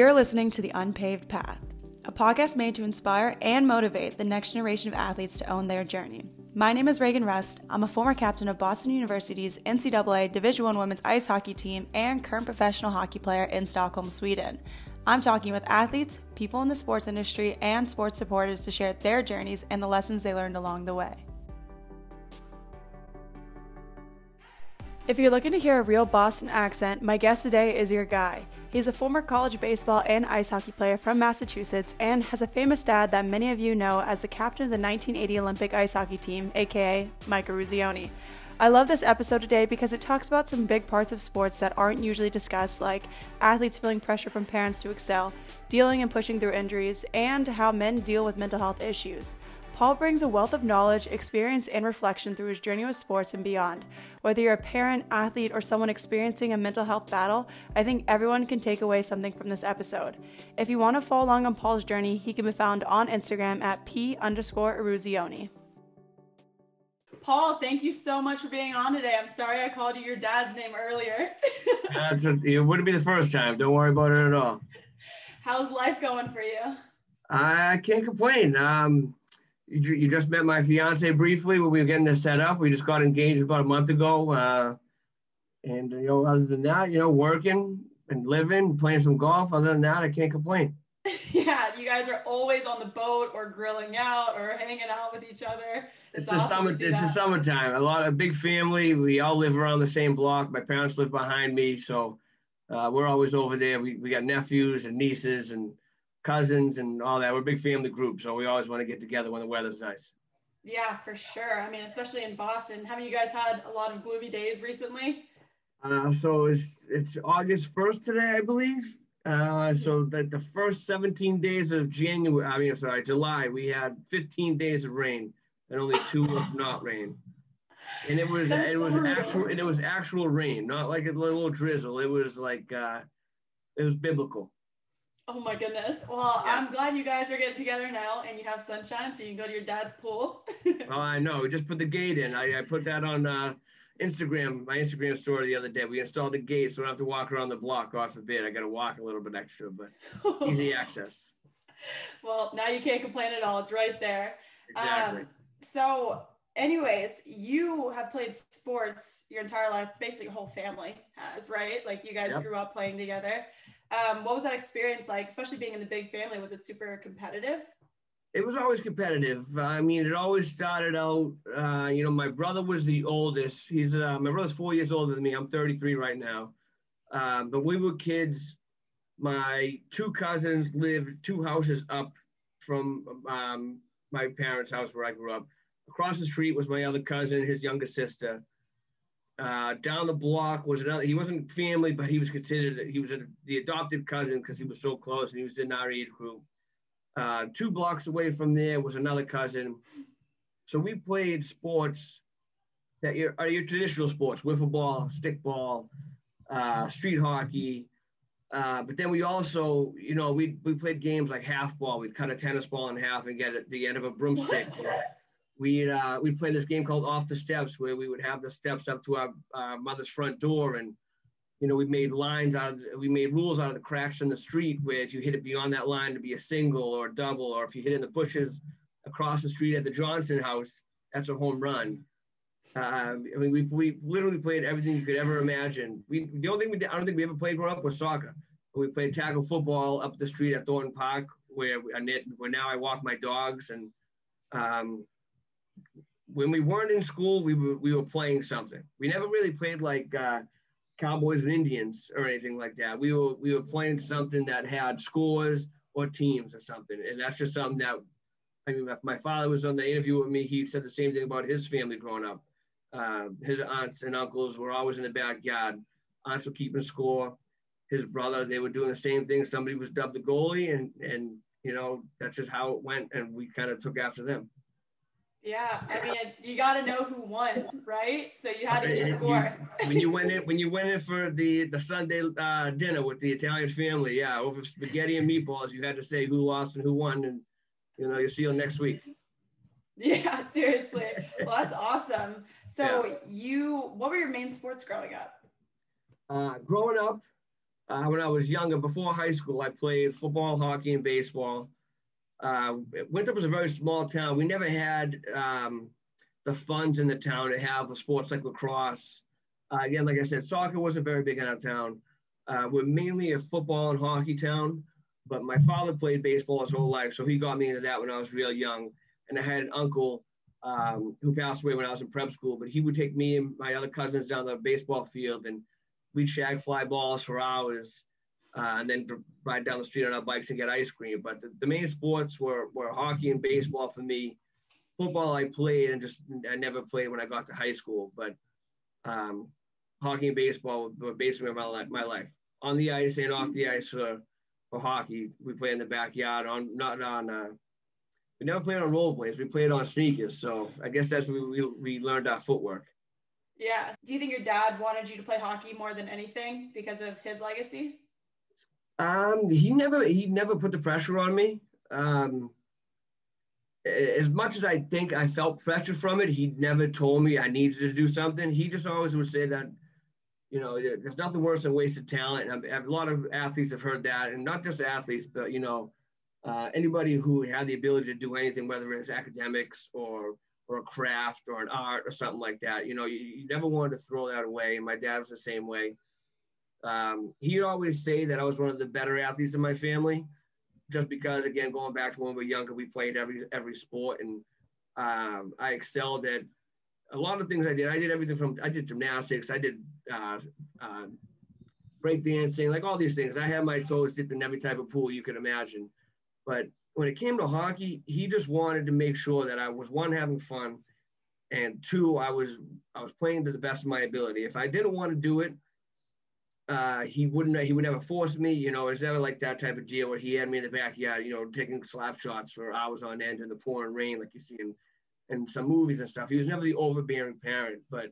You're listening to The Unpaved Path, a podcast made to inspire and motivate the next generation of athletes to own their journey. My name is Reagan Rust. I'm a former captain of Boston University's NCAA Division I women's ice hockey team and current professional hockey player in Stockholm, Sweden. I'm talking with athletes, people in the sports industry, and sports supporters to share their journeys and the lessons they learned along the way. If you're looking to hear a real Boston accent, my guest today is your guy. He's a former college baseball and ice hockey player from Massachusetts and has a famous dad that many of you know as the captain of the 1980 Olympic ice hockey team, aka Mike Eruzione. I love this episode today because it talks about some big parts of sports that aren't usually discussed, like athletes feeling pressure from parents to excel, dealing and pushing through injuries, and how men deal with mental health issues. Paul brings a wealth of knowledge, experience, and reflection through his journey with sports and beyond. Whether you're a parent, athlete, or someone experiencing a mental health battle, I think everyone can take away something from this episode. If you want to follow along on Paul's journey, he can be found on Instagram at p_eruzione. Paul, thank you so much for being on today. I'm sorry I called you your dad's name earlier. It wouldn't be the first time. Don't worry about it at all. How's life going for you? I can't complain. You just met my fiance briefly when we were getting this set up. We just got engaged about a month ago. And, you know, other than that, you know, working and living, playing some golf. Other than that, I can't complain. Yeah, you guys are always on the boat or grilling out or hanging out with each other. It's awesome. It's the summertime. A big family. We all live around the same block. My parents live behind me. So we're always over there. We got nephews and nieces and cousins and all that. We're a big family group, so we always want to get together when the weather's nice. Yeah, for sure. I mean, especially in Boston. Haven't you guys had a lot of gloomy days recently? So it's August 1st today, I believe. So that the first 17 days of July, we had 15 days of rain and only 2 of not rain. And it was actual rain, not like a little drizzle. It was like it was biblical. Oh my goodness. Well, yeah. I'm glad you guys are getting together now and you have sunshine so you can go to your dad's pool. Oh, I know. We just put the gate in. I put that on Instagram, my Instagram story the other day. We installed the gate so I don't have to walk around the block. God forbid. I got to walk a little bit extra, but easy access. Well, now you can't complain at all. It's right there. Exactly. So anyways, you have played sports your entire life. Basically your whole family has, right? Like you guys grew up playing together. What was that experience like, especially being in the big family? Was it super competitive? It was always competitive. I mean, it always started out, you know, my brother was the oldest. He's my brother's 4 years older than me. I'm 33 right now. But we were kids. My two cousins lived 2 houses up from my parents' house where I grew up. Across the street was my other cousin, his younger sister. Down the block was another, he wasn't family, but he was considered, the adopted cousin because he was so close and he was in our age group. 2 blocks away from there was another cousin. So we played sports that are your traditional sports, wiffle ball, stick ball, street hockey. But then we also, you know, we played games like half ball. We'd cut a tennis ball in half and get at the end of a broomstick. We'd play this game called Off the Steps, where we would have the steps up to our mother's front door. And, you know, we made rules out of the cracks in the street where if you hit it beyond that line, it'd be a single or a double, or if you hit it in the bushes across the street at the Johnson house, that's a home run. I mean, we literally played everything you could ever imagine. The only thing I don't think we ever played growing up was soccer. We played tackle football up the street at Thornton Park where now I walk my dogs. And, when we weren't in school, we were playing something. We never really played like Cowboys and Indians or anything like that. We were playing something that had scores or teams or something. And that's just something that, I mean, if my father was on the interview with me, he said the same thing about his family growing up. His aunts and uncles were always in the backyard. Aunts were keeping score. His brother, they were doing the same thing. Somebody was dubbed the goalie and you know, that's just how it went. And we kind of took after them. Yeah, I mean, you got to know who won, right? So you had to keep score. When you went in for the Sunday dinner with the Italian family, yeah, over spaghetti and meatballs, you had to say who lost and who won, and you know, you'll see you next week. Yeah, seriously. Well, that's awesome. So what were your main sports growing up? When I was younger, before high school, I played football, hockey, and baseball. Winthrop was a very small town. We never had the funds in the town to have a sports like lacrosse. Again, like I said, soccer wasn't very big in our town. We're mainly a football and hockey town, but my father played baseball his whole life, so he got me into that when I was real young. And I had an uncle who passed away when I was in prep school, but he would take me and my other cousins down the baseball field, and we'd shag fly balls for hours and then ride down the street on our bikes and get ice cream. But the main sports were hockey and baseball for me. Football I played, and just I never played when I got to high school, but hockey and baseball were basically my life. On the ice and off the ice for hockey, we played in the backyard. We never played on roll blades. We played on sneakers. So I guess that's where we learned our footwork. Yeah. Do you think your dad wanted you to play hockey more than anything because of his legacy? He never put the pressure on me. As much as I think I felt pressure from it, he never told me I needed to do something. He just always would say that, you know, there's nothing worse than wasted talent. And a lot of athletes have heard that, and not just athletes, but, you know, anybody who had the ability to do anything, whether it's academics or a craft or an art or something like that, you know, you never wanted to throw that away. And my dad was the same way. He'd always say that I was one of the better athletes in my family, just because, again, going back to when we were younger, we played every sport, and I excelled at a lot of things I did. I did everything from, I did gymnastics, I did break dancing, like all these things. I had my toes dipped in every type of pool you could imagine. But when it came to hockey, he just wanted to make sure that I was, one, having fun, and two, I was playing to the best of my ability. If I didn't want to do it, he would never force me. You know, it's never like that type of deal where he had me in the backyard, you know, taking slap shots for hours on end in the pouring rain, like you see in some movies and stuff. He was never the overbearing parent, but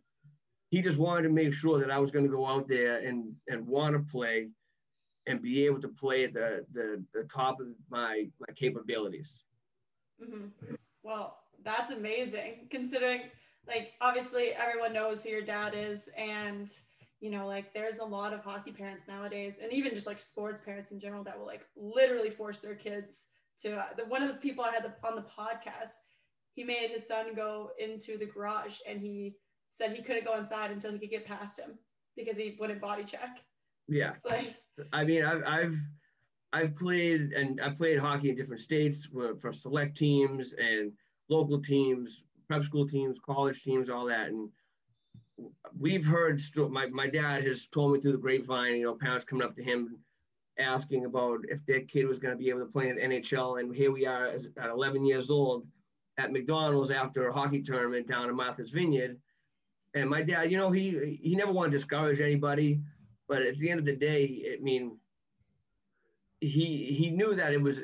he just wanted to make sure that I was going to go out there and want to play and be able to play at the top of my capabilities. Mm-hmm. Well, that's amazing, considering, like, obviously everyone knows who your dad is, and, you know, like, there's a lot of hockey parents nowadays, and even just like sports parents in general, that will like literally force their kids to, one of the people I had on the podcast, he made his son go into the garage, and he said he couldn't go inside until he could get past him because he wouldn't body check. Yeah. Like, I mean, I've played, and I played hockey in different states for select teams and local teams, prep school teams, college teams, all that. And we've heard, my dad has told me through the grapevine, you know, parents coming up to him asking about if their kid was going to be able to play in the NHL. And here we are at 11 years old at McDonald's after a hockey tournament down in Martha's Vineyard. And my dad, you know, he never wanted to discourage anybody. But at the end of the day, I mean, he knew that it was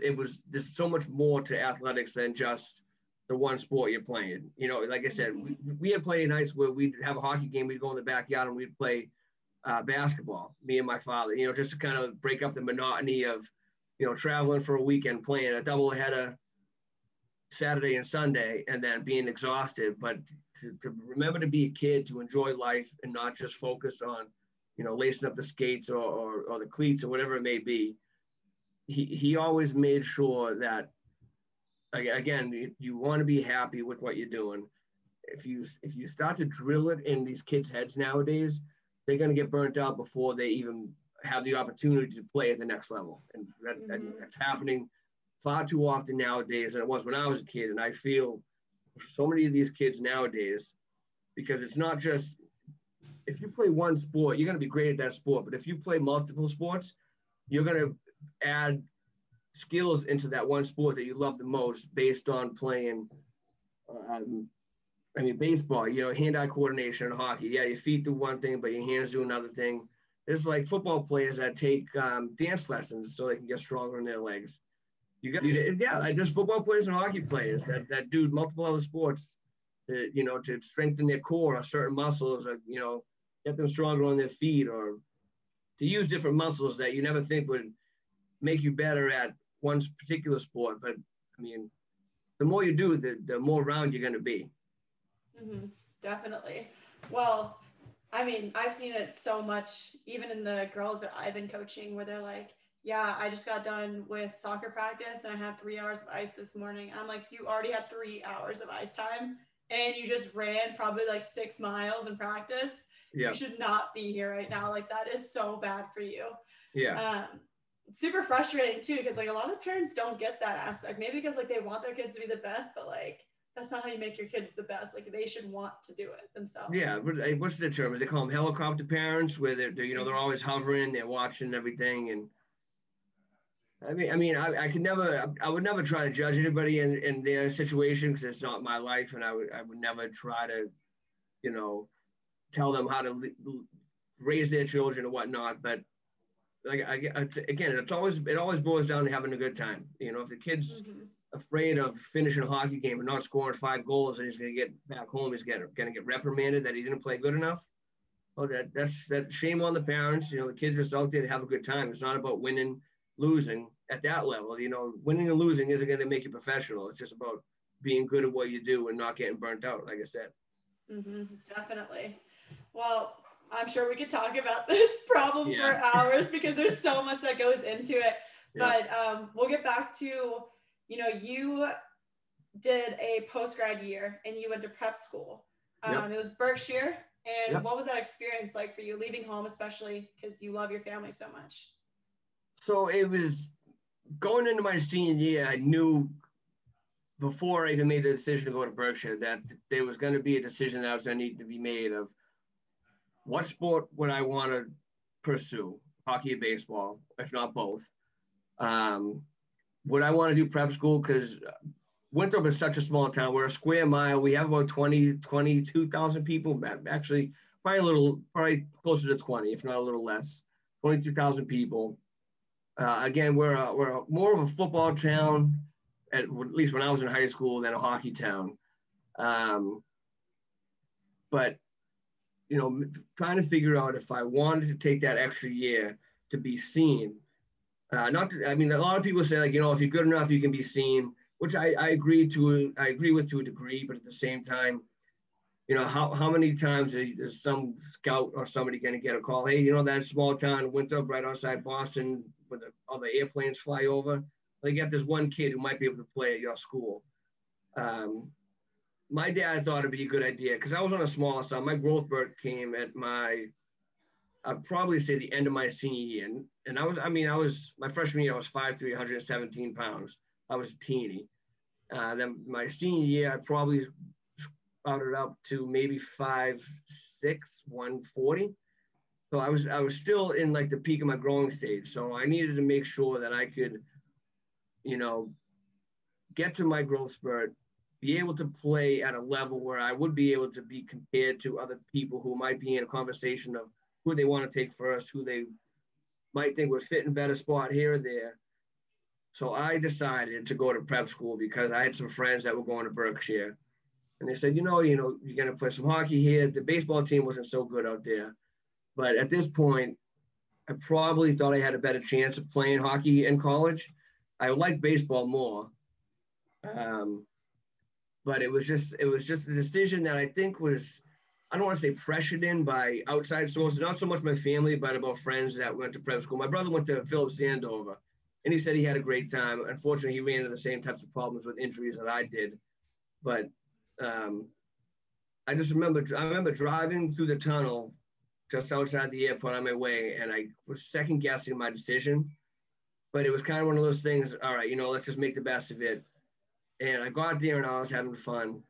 there's so much more to athletics than just the one sport you're playing. You know, like I said, we had plenty of nights where we'd have a hockey game, we'd go in the backyard and we'd play basketball, me and my father, you know, just to kind of break up the monotony of, you know, traveling for a weekend, playing a doubleheader Saturday and Sunday, and then being exhausted. But to remember to be a kid, to enjoy life and not just focus on, you know, lacing up the skates or the cleats or whatever it may be. He always made sure that, again, you want to be happy with what you're doing. If you start to drill it in these kids' heads nowadays, they're going to get burnt out before they even have the opportunity to play at the next level. And that's happening far too often nowadays than it was when I was a kid. And I feel so many of these kids nowadays, because it's not just, if you play one sport, you're going to be great at that sport. But if you play multiple sports, you're going to add skills into that one sport that you love the most based on playing, baseball, you know, hand-eye coordination and hockey. Yeah, your feet do one thing, but your hands do another thing. There's like football players that take dance lessons so they can get stronger in their legs. There's football players and hockey players that do multiple other sports to, you know, to strengthen their core or certain muscles, or, you know, get them stronger on their feet, or to use different muscles that you never think would make you better at one particular sport. But I mean, the more you do, the more round you're going to be. Mm-hmm. Definitely. Well, I mean, I've seen it so much, even in the girls that I've been coaching, where they're like, yeah, I just got done with soccer practice and I had 3 hours of ice this morning. And I'm like, you already had 3 hours of ice time and you just ran probably like 6 miles in practice. Yeah. You should not be here right now. Like, that is so bad for you. Yeah. Super frustrating too, because like a lot of the parents don't get that aspect. Maybe because like they want their kids to be the best, but like that's not how you make your kids the best. Like, they should want to do it themselves. Yeah, what's the term? Is they call them helicopter parents, where they're you know, they're always hovering, they're watching everything. And I could never, I would never try to judge anybody in their situation, because it's not my life, and I would never try to, you know, tell them how to raise their children or whatnot. But like, it always boils down to having a good time. You know, if the kid's afraid of finishing a hockey game and not scoring 5 goals, and he's going to get back home, he's going to get reprimanded that he didn't play good enough. Well, that's shame on the parents. You know, the kids just out there to have a good time. It's not about winning, losing at that level. You know, winning and losing isn't going to make you professional. It's just about being good at what you do and not getting burnt out, like I said. Definitely. Well, I'm sure we could talk about this problem for hours, because there's so much that goes into it. Yeah. But we'll get back to, you know, you did a post-grad year and you went to prep school. It was Berkshire. And what was that experience like for you, leaving home, especially because you love your family so much? So it was going into my senior year, I knew before I even made the decision to go to Berkshire that there was going to be a decision that was going to need to be made of what sport would I want to pursue, hockey or baseball, if not both. Would I want to do prep school? Because Winthrop is such a small town. We're a square mile. We have about 22,000 people. Actually, probably closer to 20, if not a little less, 22,000 people. Again, we're more of a football town, at least when I was in high school, than a hockey town. But, you know, trying to figure out if I wanted to take that extra year to be seen. A lot of people say, like, you know, if you're good enough, you can be seen, which I agree with to a degree, but at the same time, you know, how many times is some scout or somebody going to get a call? Hey, you know, that small town, Winthrop, right outside Boston, where all the airplanes fly over. They got this one kid who might be able to play at your school. My dad thought it'd be a good idea because I was on a smaller side. My growth spurt came at I'd probably say the end of my senior year. And my freshman year, I was 5'3", 117 pounds. I was teeny. Then my senior year, I probably spouted up to maybe 5'6", 140. So I was still in like the peak of my growing stage. So I needed to make sure that I could, you know, get to my growth spurt, be able to play at a level where I would be able to be compared to other people who might be in a conversation of who they want to take first, who they might think would fit in a better spot here or there. So I decided to go to prep school because I had some friends that were going to Berkshire. And they said, you know, you're going to play some hockey here. The baseball team wasn't so good out there. But at this point, I probably thought I had a better chance of playing hockey in college. I liked baseball more. But it was just a decision that I think was, I don't want to say pressured in by outside sources, not so much my family, but about friends that went to prep school. My brother went to Phillips Andover, and he said he had a great time. Unfortunately, he ran into the same types of problems with injuries that I did. But I remember driving through the tunnel just outside the airport on my way, and I was second guessing my decision. But it was kind of one of those things, all right, you know, let's just make the best of it. And I got there and I was having fun.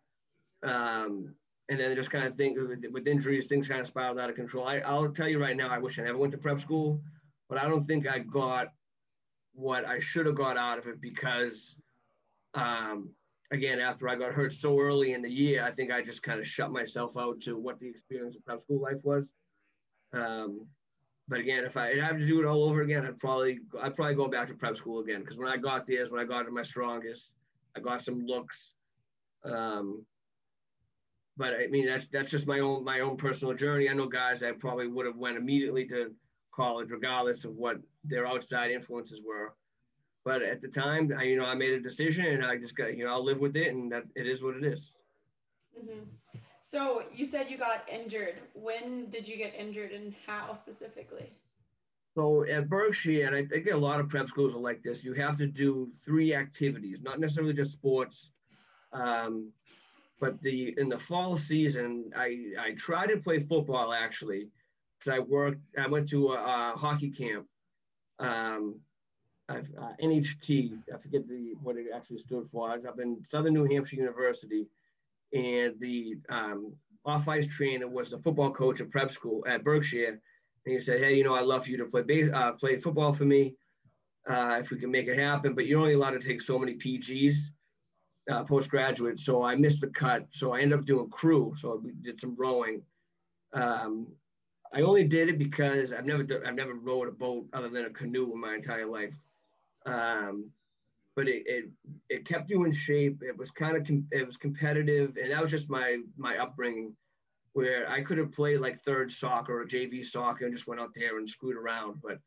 And then just kind of think with injuries, things kind of spiraled out of control. I'll tell you right now, I wish I never went to prep school, but I don't think I got what I should have got out of it because, again, after I got hurt so early in the year, I think I just kind of shut myself out to what the experience of prep school life was. But again, if I had to do it all over again, I'd probably go back to prep school again, because when I got there is when I got to my strongest. I got some looks, but I mean that's just my own personal journey. I know guys that probably would have went immediately to college regardless of what their outside influences were, but at the time, I made a decision and I just got, I'll live with it, and that it is what it is. So you said you got injured. When did you get injured and how specifically? So at Berkshire, and I think a lot of prep schools are like this, you have to do three activities, not necessarily just sports. But in the fall season, I tried to play football, actually, because I went to a hockey camp, NHT, I forget what it actually stood for. I was up in Southern New Hampshire University, and the off-ice trainer was a football coach at prep school at Berkshire. And he said, hey, you know, I'd love for you to play football for me if we can make it happen. But you're only allowed to take so many PGs, postgraduate. So I missed the cut. So I ended up doing crew. So we did some rowing. I only did it because I've never rowed a boat other than a canoe in my entire life. But it kept you in shape. It was kind of competitive, and that was just my upbringing, where I could have played like third soccer or JV soccer and just went out there and screwed around. But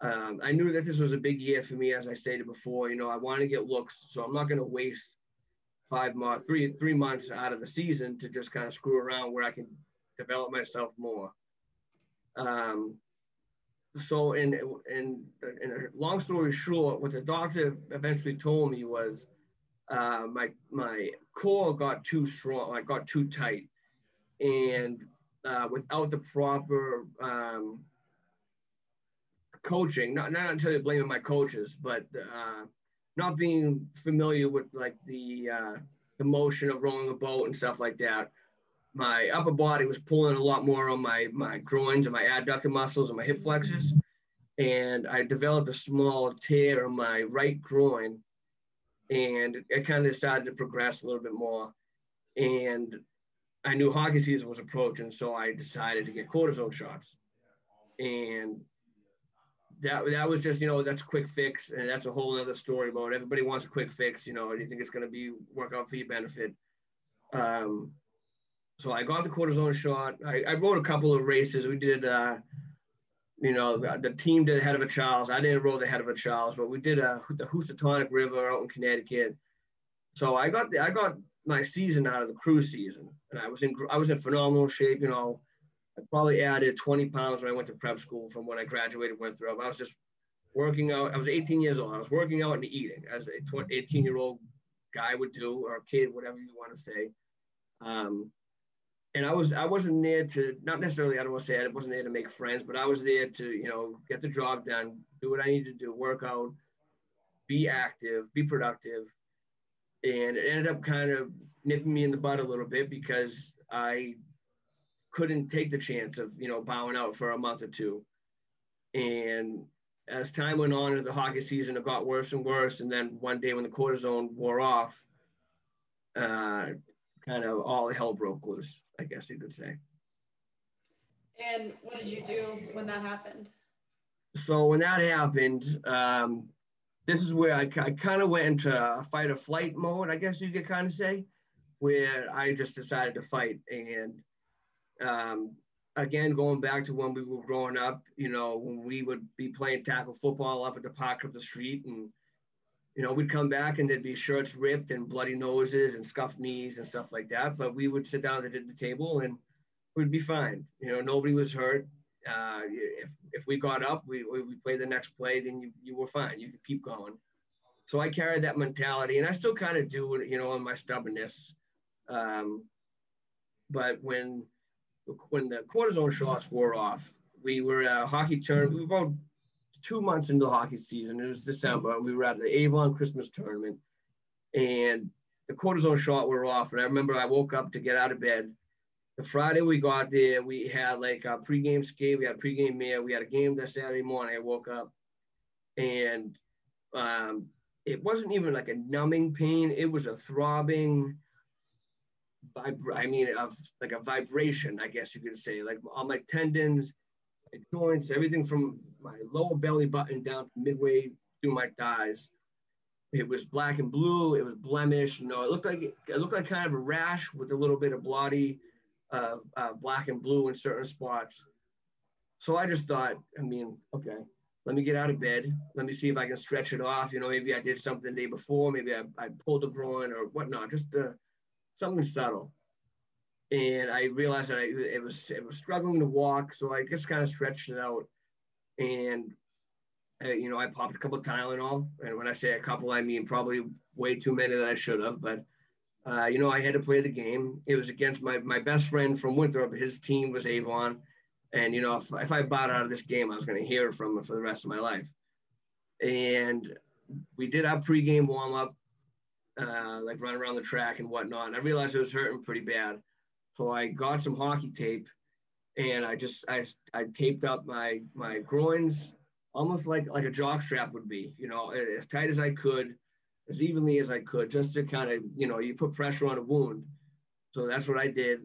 I knew that this was a big year for me, as I stated before. You know, I want to get looks, so I'm not going to waste 5 months, three months out of the season to just kind of screw around, where I can develop myself more. So in a long story short, what the doctor eventually told me was my core got too strong, like got too tight. And without the proper coaching, not necessarily blaming my coaches, but not being familiar with like the motion of rowing a boat and stuff like that, my upper body was pulling a lot more on my groins and my adductor muscles and my hip flexors. And I developed a small tear in my right groin, and it kind of started to progress a little bit more. And I knew hockey season was approaching, so I decided to get cortisone shots. And that was just, you know, that's a quick fix, and that's a whole other story about everybody wants a quick fix, you know, and you think it's going to work out for your benefit. So I got the cortisone shot. I rode a couple of races. We did, you know, the team did the Head of a Charles. I didn't row the Head of a Charles, but we did the Housatonic River out in Connecticut. So I got my season out of the crew season, and I was in phenomenal shape. You know, I probably added 20 pounds when I went to prep school from when I graduated Winthrop. I was just working out. I was 18 years old. I was working out and eating, as a 18-year-old guy would do, or a kid, whatever you want to say. And I wasn't there to, not necessarily, I don't want to say I wasn't there to make friends, but I was there to, you know, get the job done, do what I needed to do, work out, be active, be productive. And it ended up kind of nipping me in the butt a little bit, because I couldn't take the chance of, you know, bowing out for a month or two. And as time went on in the hockey season, it got worse and worse. And then one day when the cortisone wore off, kind of all hell broke loose, I guess you could say. And what did you do when that happened? So when that happened, this is where I kind of went into fight or flight mode, I guess you could kind of say, where I just decided to fight. And again, going back to when we were growing up, you know, when we would be playing tackle football up at the park up the street, and, you know, we'd come back and there'd be shirts ripped and bloody noses and scuffed knees and stuff like that. But we would sit down at the table and we'd be fine. You know, nobody was hurt. If we got up, we played the next play, then you were fine. You could keep going. So I carried that mentality, and I still kind of do, you know, on my stubbornness. But when the cortisone shots wore off, we were at a hockey tournament. We were about 2 months into the hockey season. It was December, and we were at the Avon Christmas tournament, and the cortisone shot wore off. And I remember I woke up to get out of bed. The Friday we got there, we had like a pregame skate, we had a pregame meal, we had a game that Saturday morning. I woke up, and it wasn't even like a numbing pain. It was a throbbing, like a vibration, I guess you could say. Like all my tendons, my joints, everything from my lower belly button down to midway through my thighs. It was black and blue. It was blemished. You know, it looked like kind of a rash with a little bit of bloody, black and blue in certain spots. So I just thought, I mean, okay, let me get out of bed. Let me see if I can stretch it off. You know, maybe I did something the day before. Maybe I pulled a groin or whatnot, just something subtle. and I realized that it was struggling to walk, so I just kind of stretched it out, and you know, I popped a couple of Tylenol, and when I say a couple, I mean probably way too many that I should have, but you know, I had to play the game. It was against my best friend from Winthrop. His team was Avon, and you know, if I bought out of this game, I was going to hear from him for the rest of my life. And we did our pregame warm-up, like run around the track and whatnot, and I realized it was hurting pretty bad, so I got some hockey tape, and I taped up my groins almost like a jock strap would be, you know, as tight as I could, as evenly as I could, just to kind of, you know, you put pressure on a wound. So that's what I did.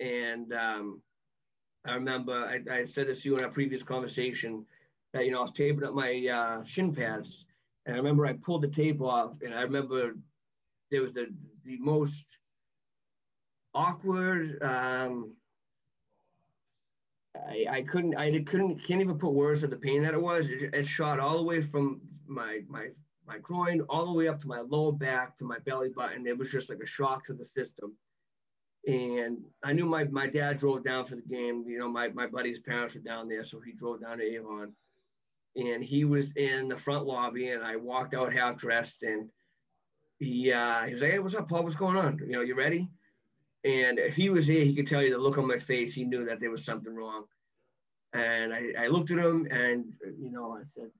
And I remember I said this to you in our previous conversation that, you know, I was taping up my shin pads, and I remember I pulled the tape off, and I remember there was the most awkward, I can't even put words to the pain that it was. It shot all the way from my groin all the way up to my lower back to my belly button. It was just like a shock to the system. And I knew my dad drove down for the game. You know, my buddy's parents were down there, so he drove down to Avon. And he was in the front lobby, and I walked out half dressed, and he was like, "Hey, what's up, Paul? What's going on? You know, you ready?" And if he was here, he could tell you the look on my face. He knew that there was something wrong. And I looked at him, and, you know, I said,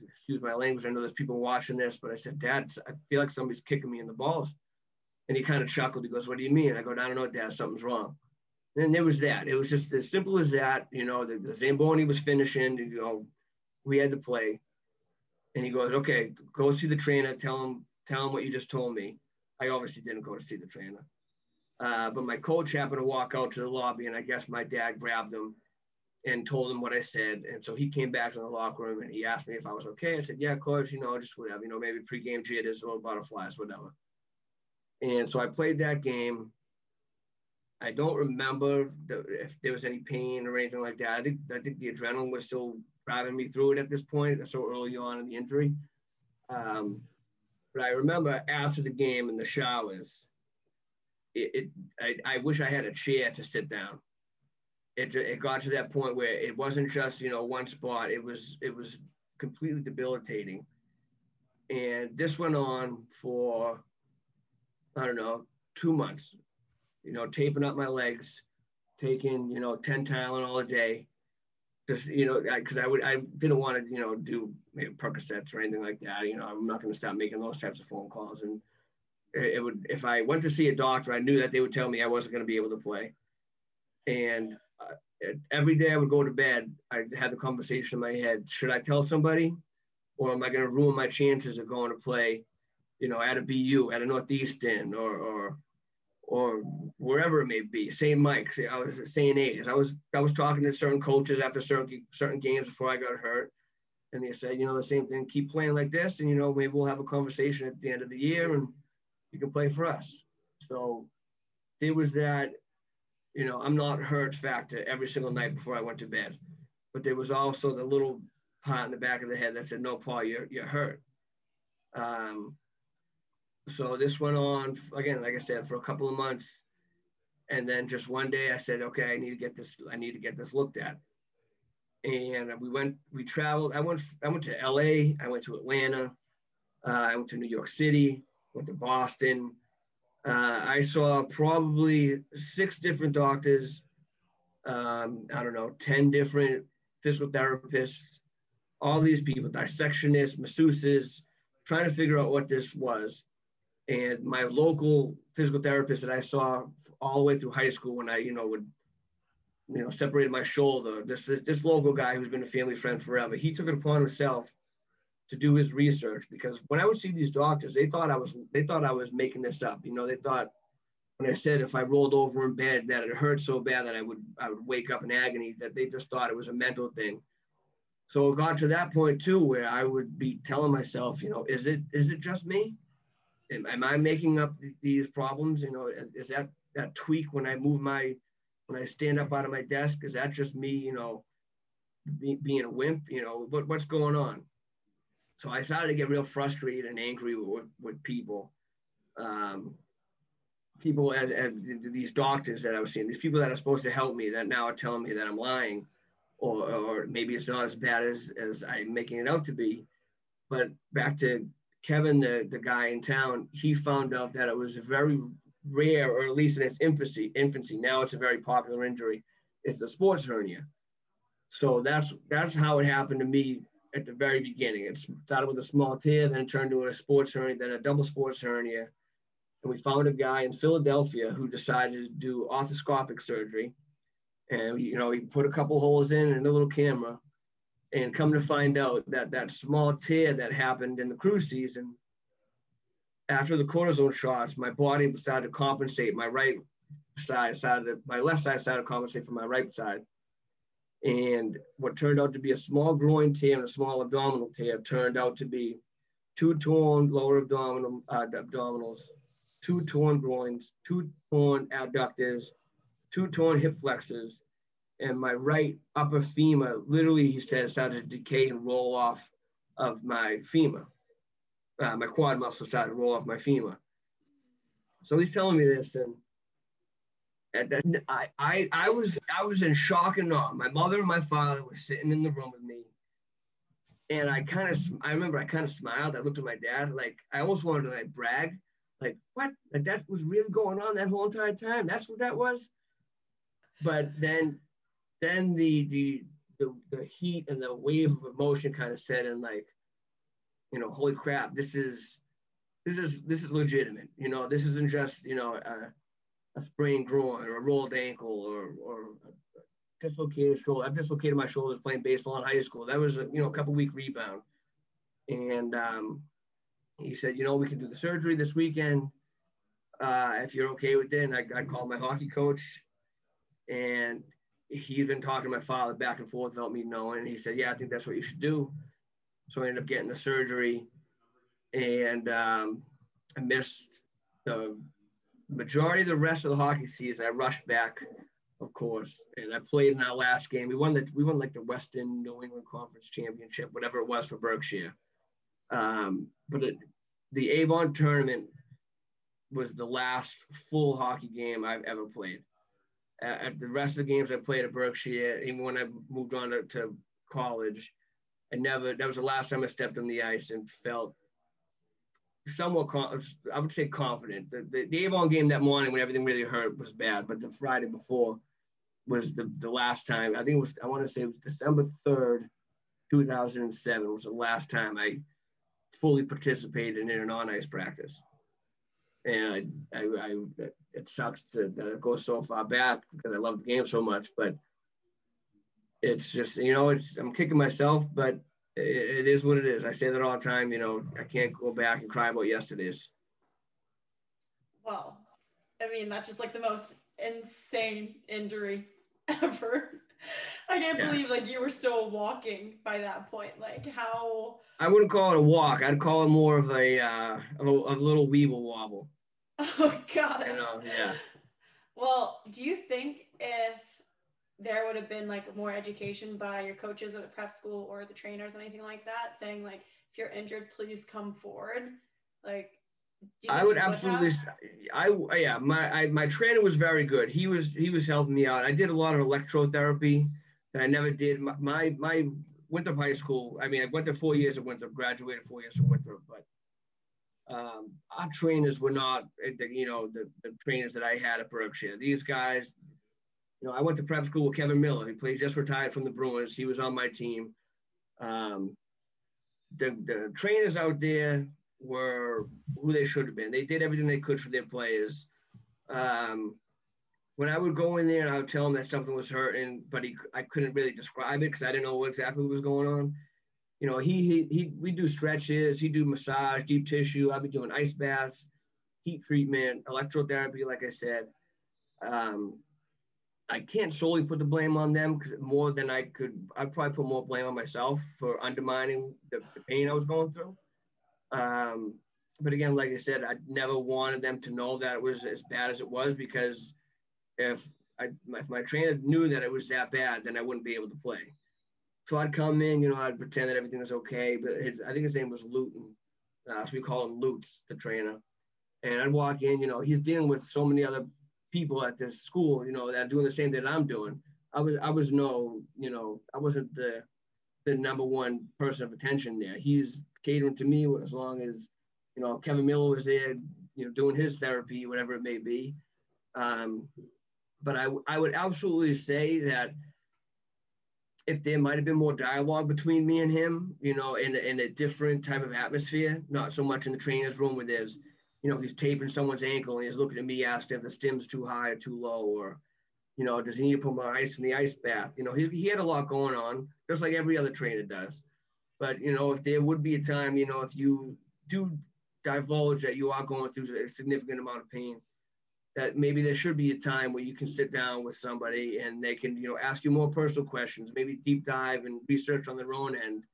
excuse my language, I know there's people watching this, but I said, "Dad, I feel like somebody's kicking me in the balls." And he kind of chuckled. He goes, "What do you mean?" I go, "I don't know, Dad, something's wrong." And there was that. It was just as simple as that. You know, the Zamboni was finishing, you know, we had to play. And he goes, "Okay, go see the trainer. Tell him what you just told me." I obviously didn't go to see the trainer. But my coach happened to walk out to the lobby, and I guess my dad grabbed him and told him what I said. And so he came back to the locker room, and he asked me if I was okay. I said, "Yeah, coach, you know, just whatever, you know, maybe pregame jitters, little butterflies, whatever." And so I played that game. I don't remember if there was any pain or anything like that. I think the adrenaline was still driving me through it at this point, so early on in the injury. But I remember after the game in the showers, I wish I had a chair to sit down. It got to that point where it wasn't just, you know, one spot. It was completely debilitating. And this went on for, I don't know, 2 months, you know, taping up my legs, taking, you know, 10 Tylenol a day. Just, you know, because I didn't want to, you know, do maybe Percocets or anything like that. You know, I'm not going to stop making those types of phone calls. And it would, if I went to see a doctor, I knew that they would tell me I wasn't going to be able to play. And every day I would go to bed, I had the conversation in my head, should I tell somebody, or am I going to ruin my chances of going to play, you know, at a BU, at a Northeastern, or wherever it may be, St. Mike's, I was at St. A's. I was talking to certain coaches after certain games before I got hurt. And they said, you know, the same thing, keep playing like this, and, you know, maybe we'll have a conversation at the end of the year, and you can play for us. So there was that, you know, I'm not hurt factor every single night before I went to bed. But there was also the little part in the back of the head that said, no, Paul, you're hurt. So this went on, again, like I said, for a couple of months. And then just one day I said, okay, I need to get this looked at. And we traveled. I went to LA, I went to Atlanta, I went to New York City, went to Boston. I saw probably 6 different doctors, I don't know, 10 different physical therapists, all these people, dissectionists, masseuses, trying to figure out what this was. And my local physical therapist that I saw all the way through high school, when I, you know, would, you know, separate my shoulder, this local guy who's been a family friend forever, he took it upon himself to do his research, because when I would see these doctors, they thought I was making this up. You know, they thought when I said if I rolled over in bed that it hurt so bad that I would wake up in agony, that they just thought it was a mental thing. So it got to that point too, where I would be telling myself, you know, is it just me? Am I making up these problems? You know, is that tweak when I move when I stand up out of my desk, is that just me, you know, being a wimp? You know, what's going on? So I started to get real frustrated and angry with people, people and these doctors that I was seeing, these people that are supposed to help me that now are telling me that I'm lying, or maybe it's not as bad as I'm making it out to be. But back to Kevin, the guy in town, he found out that it was a very rare, or at least in its infancy, now it's a very popular injury, it's the sports hernia. So that's how it happened to me at the very beginning. It started with a small tear, then it turned into a sports hernia, then a double sports hernia. And we found a guy in Philadelphia who decided to do arthroscopic surgery. And, you know, he put a couple holes in and a little camera, and come to find out that that small tear that happened in the cruise season, after the cortisone shots, my body started to compensate. My right side my left side started to compensate for my right side. And what turned out to be a small groin tear and a small abdominal tear turned out to be two torn lower abdominals, two torn groins, two torn adductors, two torn hip flexors, and my right upper femur, literally, he said, started to decay and roll off of my femur. My quad muscle started to roll off my femur. So he's telling me this, and I was in shock and awe. My mother and my father were sitting in the room with me, and I remember I kind of smiled. I looked at my dad, like I almost wanted to like brag, like what, like that was really going on that whole entire time. That's what that was. But then the heat and the wave of emotion kind of set in, like, you know, holy crap, this is legitimate. You know, this isn't just, you know, a sprained groin or a rolled ankle or a dislocated shoulder. I've dislocated my shoulders playing baseball in high school. That was a, you know, a couple week rebound. And he said, you know, we can do the surgery this weekend if you're okay with it. And I called my hockey coach, and he's been talking to my father back and forth without me knowing. And he said, yeah, I think that's what you should do. So I ended up getting the surgery, and I missed the majority of the rest of the hockey season. I rushed back, of course, and I played in our last game. We won like the Western New England Conference Championship, whatever it was, for Berkshire. But the Avon tournament was the last full hockey game I've ever played. At the rest of the games I played at Berkshire, even when I moved on to college, that was the last time I stepped on the ice and felt somewhat, I would say, confident. The Avon game that morning, when everything really hurt, was bad, but the Friday before was the last time. I think it was, I want to say it was December 3rd, 2007 was the last time I fully participated in an on-ice practice. And it sucks that it goes so far back, because I love the game so much, but it's just, you know, I'm kicking myself, but it is what it is. I say that all the time, you know, I can't go back and cry about yesterday's. Wow. I mean, that's just like the most insane injury ever. I can't believe like you were still walking by that point. Like how? I wouldn't call it a walk. I'd call it more of a little weeble wobble. Oh God. You know, yeah. Well, do you think if there would have been like more education by your coaches or the prep school or the trainers, anything like that, saying like, if you're injured, please come forward? Like, I would absolutely. My trainer was very good. He was helping me out. I did a lot of electrotherapy that I never did. My Winthrop High School, I mean, I went there 4 years at Winthrop, graduated 4 years from Winthrop, but our trainers were not, you know, the trainers that I had at Berkshire. These guys, you know, I went to prep school with Kevin Millar. He just retired from the Bruins. He was on my team. The trainers out there were who they should have been. They did everything they could for their players. When I would go in there and I would tell him that something was hurting, but I couldn't really describe it because I didn't know exactly what was going on. You know, we'd do stretches, he'd do massage, deep tissue. I'd be doing ice baths, heat treatment, electrotherapy, like I said. I can't solely put the blame on them, because more than I'd probably put more blame on myself for undermining the pain I was going through. But again, like I said, I never wanted them to know that it was as bad as it was, because if my trainer knew that it was that bad, then I wouldn't be able to play. So I'd come in, you know, I'd pretend that everything was okay, but I think his name was Luton. So we call him Lutz, the trainer. And I'd walk in, you know, he's dealing with so many other people at this school, you know, that are doing the same thing that I'm doing. I wasn't the number one person of attention there. He's catering to me as long as, you know, Kevin Millar was there, you know, doing his therapy, whatever it may be. But I would absolutely say that if there might have been more dialogue between me and him, you know, in a different type of atmosphere, not so much in the trainer's room where there's, you know, he's taping someone's ankle and he's looking at me asking if the stim's too high or too low, or, you know, does he need to put more ice in the ice bath? You know, he had a lot going on, just like every other trainer does. But, you know, if there would be a time, you know, if you do divulge that you are going through a significant amount of pain, that maybe there should be a time where you can sit down with somebody and they can, you know, ask you more personal questions, maybe deep dive and research on their own end.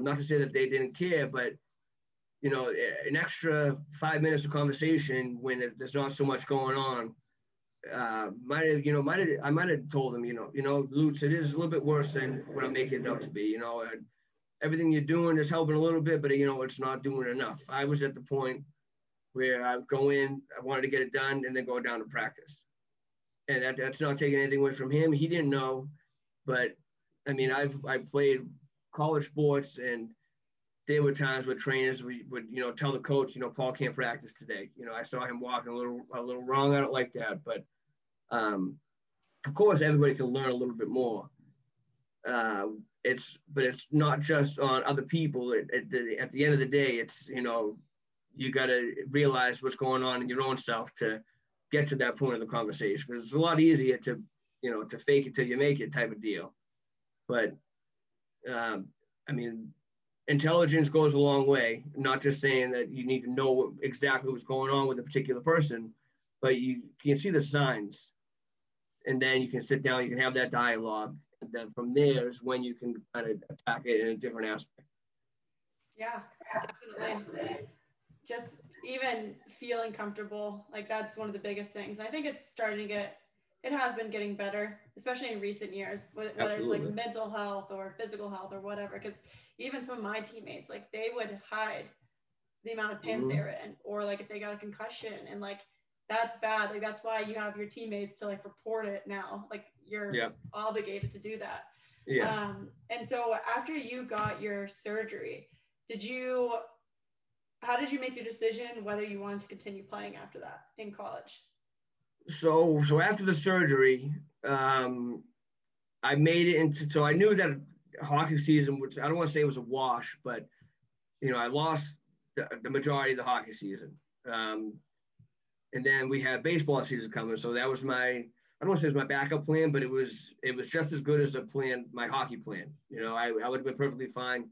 Not to say that they didn't care, but, you know, an extra 5 minutes of conversation when there's not so much going on, I might have told them, you know, Lutz, it is a little bit worse than what I'm making it out to be, you know, and everything you're doing is helping a little bit, but, you know, it's not doing enough. I was at the point where I would go in, I wanted to get it done, and then go down to practice. And that's not taking anything away from him. He didn't know, but I mean, I played college sports, and there were times where trainers would, you know, tell the coach, you know, Paul can't practice today. You know, I saw him walking a little wrong. I don't like that, but of course, everybody can learn a little bit more. It's not just on other people. At the end of the day, it's, you know, you got to realize what's going on in your own self to get to that point of the conversation, because it's a lot easier to, you know, to fake it till you make it type of deal. But I mean, intelligence goes a long way, not just saying that you need to know exactly what's going on with a particular person, but you can see the signs, and then you can sit down, you can have that dialogue. And then from there is when you can kind of attack it in a different aspect. Yeah, definitely. Just even feeling comfortable, like that's one of the biggest things. I think it's starting to get, it has been getting better, especially in recent years, whether Absolutely. It's like mental health or physical health or whatever, because even some of my teammates, like they would hide the amount of pain mm-hmm. they're in, or like if they got a concussion, and like that's bad. Like that's why you have your teammates to like report it now, like you're yeah. obligated to do that. Yeah. And so after you got your surgery, how did you make your decision whether you wanted to continue playing after that in college? So after the surgery, I made it into, so I knew that hockey season, which I don't want to say was a wash, but, you know, I lost the majority of the hockey season. And then we had baseball season coming. So that was my, I don't want to say it was my backup plan, but it was just as good as a plan, my hockey plan. You know, I would have been perfectly fine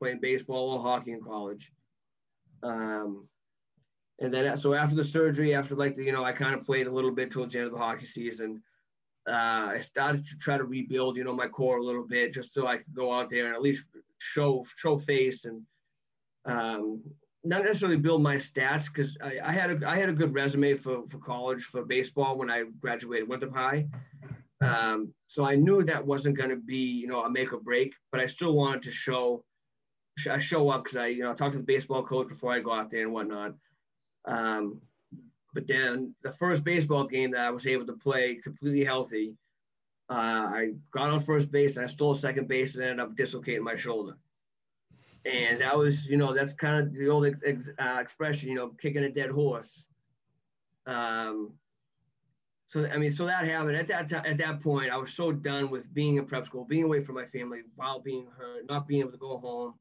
playing baseball or hockey in college. And then, so after the surgery, after like the, you know, I kind of played a little bit towards the end of the hockey season. I started to try to rebuild, you know, my core a little bit, just so I could go out there and at least show face, and not necessarily build my stats, because I had a good resume for college for baseball when I graduated Winthrop High. So I knew that wasn't going to be, you know, a make or break, but I still wanted to show up, because I, you know, talked to the baseball coach before I go out there and whatnot. But then the first baseball game that I was able to play completely healthy, I got on first base and I stole second base and ended up dislocating my shoulder. And that was, you know, that's kind of the old expression, you know, kicking a dead horse. So, I mean, so that happened. At that point, I was so done with being in prep school, being away from my family while being hurt, not being able to go home,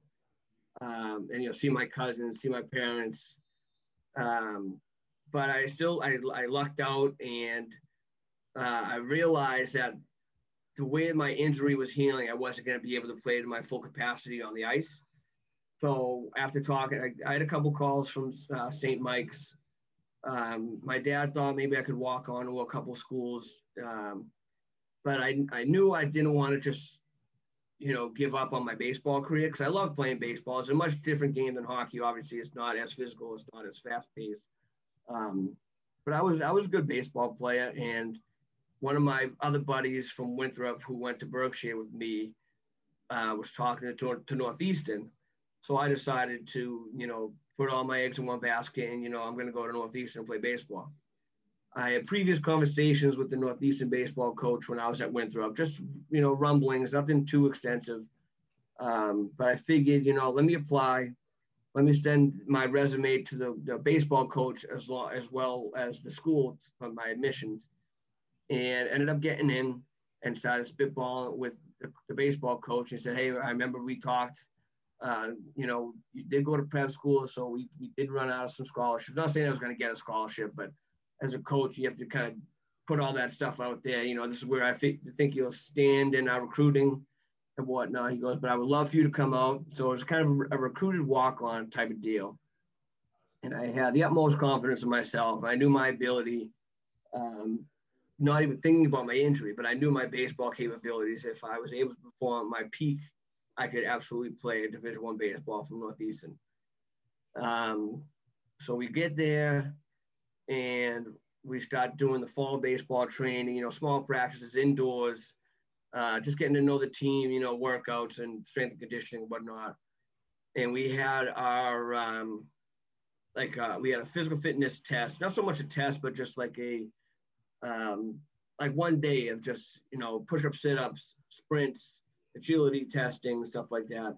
and, you know, see my cousins, see my parents. But I lucked out, and I realized that the way my injury was healing, I wasn't going to be able to play to my full capacity on the ice. So after talking, I had a couple calls from St. Mike's. My dad thought maybe I could walk on to a couple schools, but I knew I didn't want to just, you know, give up on my baseball career, because I love playing baseball. It's a much different game than hockey. Obviously, it's not as physical, it's not as fast paced. But I was a good baseball player, and one of my other buddies from Winthrop who went to Berkshire with me was talking to Northeastern. So I decided to, you know, put all my eggs in one basket and, you know, I'm going to go to Northeastern and play baseball. I had previous conversations with the Northeastern baseball coach when I was at Winthrop, just, you know, rumblings, nothing too extensive. But I figured, you know, let me apply. Let me send my resume to the baseball coach as well as the school for my admissions, and ended up getting in and started spitballing with the baseball coach. He said, hey, I remember we talked, you know, you did go to prep school, so we did run out of some scholarships. Not saying I was going to get a scholarship, but as a coach, you have to kind of put all that stuff out there. You know, this is where I think you'll stand in our recruiting and whatnot. He goes, but I would love for you to come out. So it was kind of a recruited walk-on type of deal. And I had the utmost confidence in myself. I knew my ability, not even thinking about my injury, but I knew my baseball capabilities. If I was able to perform my peak, I could absolutely play Division I baseball from Northeastern. So we get there, and we start doing the fall baseball training, you know, small practices indoors, just getting to know the team, you know, workouts and strength and conditioning and whatnot. And we had our, we had a physical fitness test, not so much a test, but just like a, like 1 day of just, you know, push-ups, sit-ups, sprints, agility testing, stuff like that.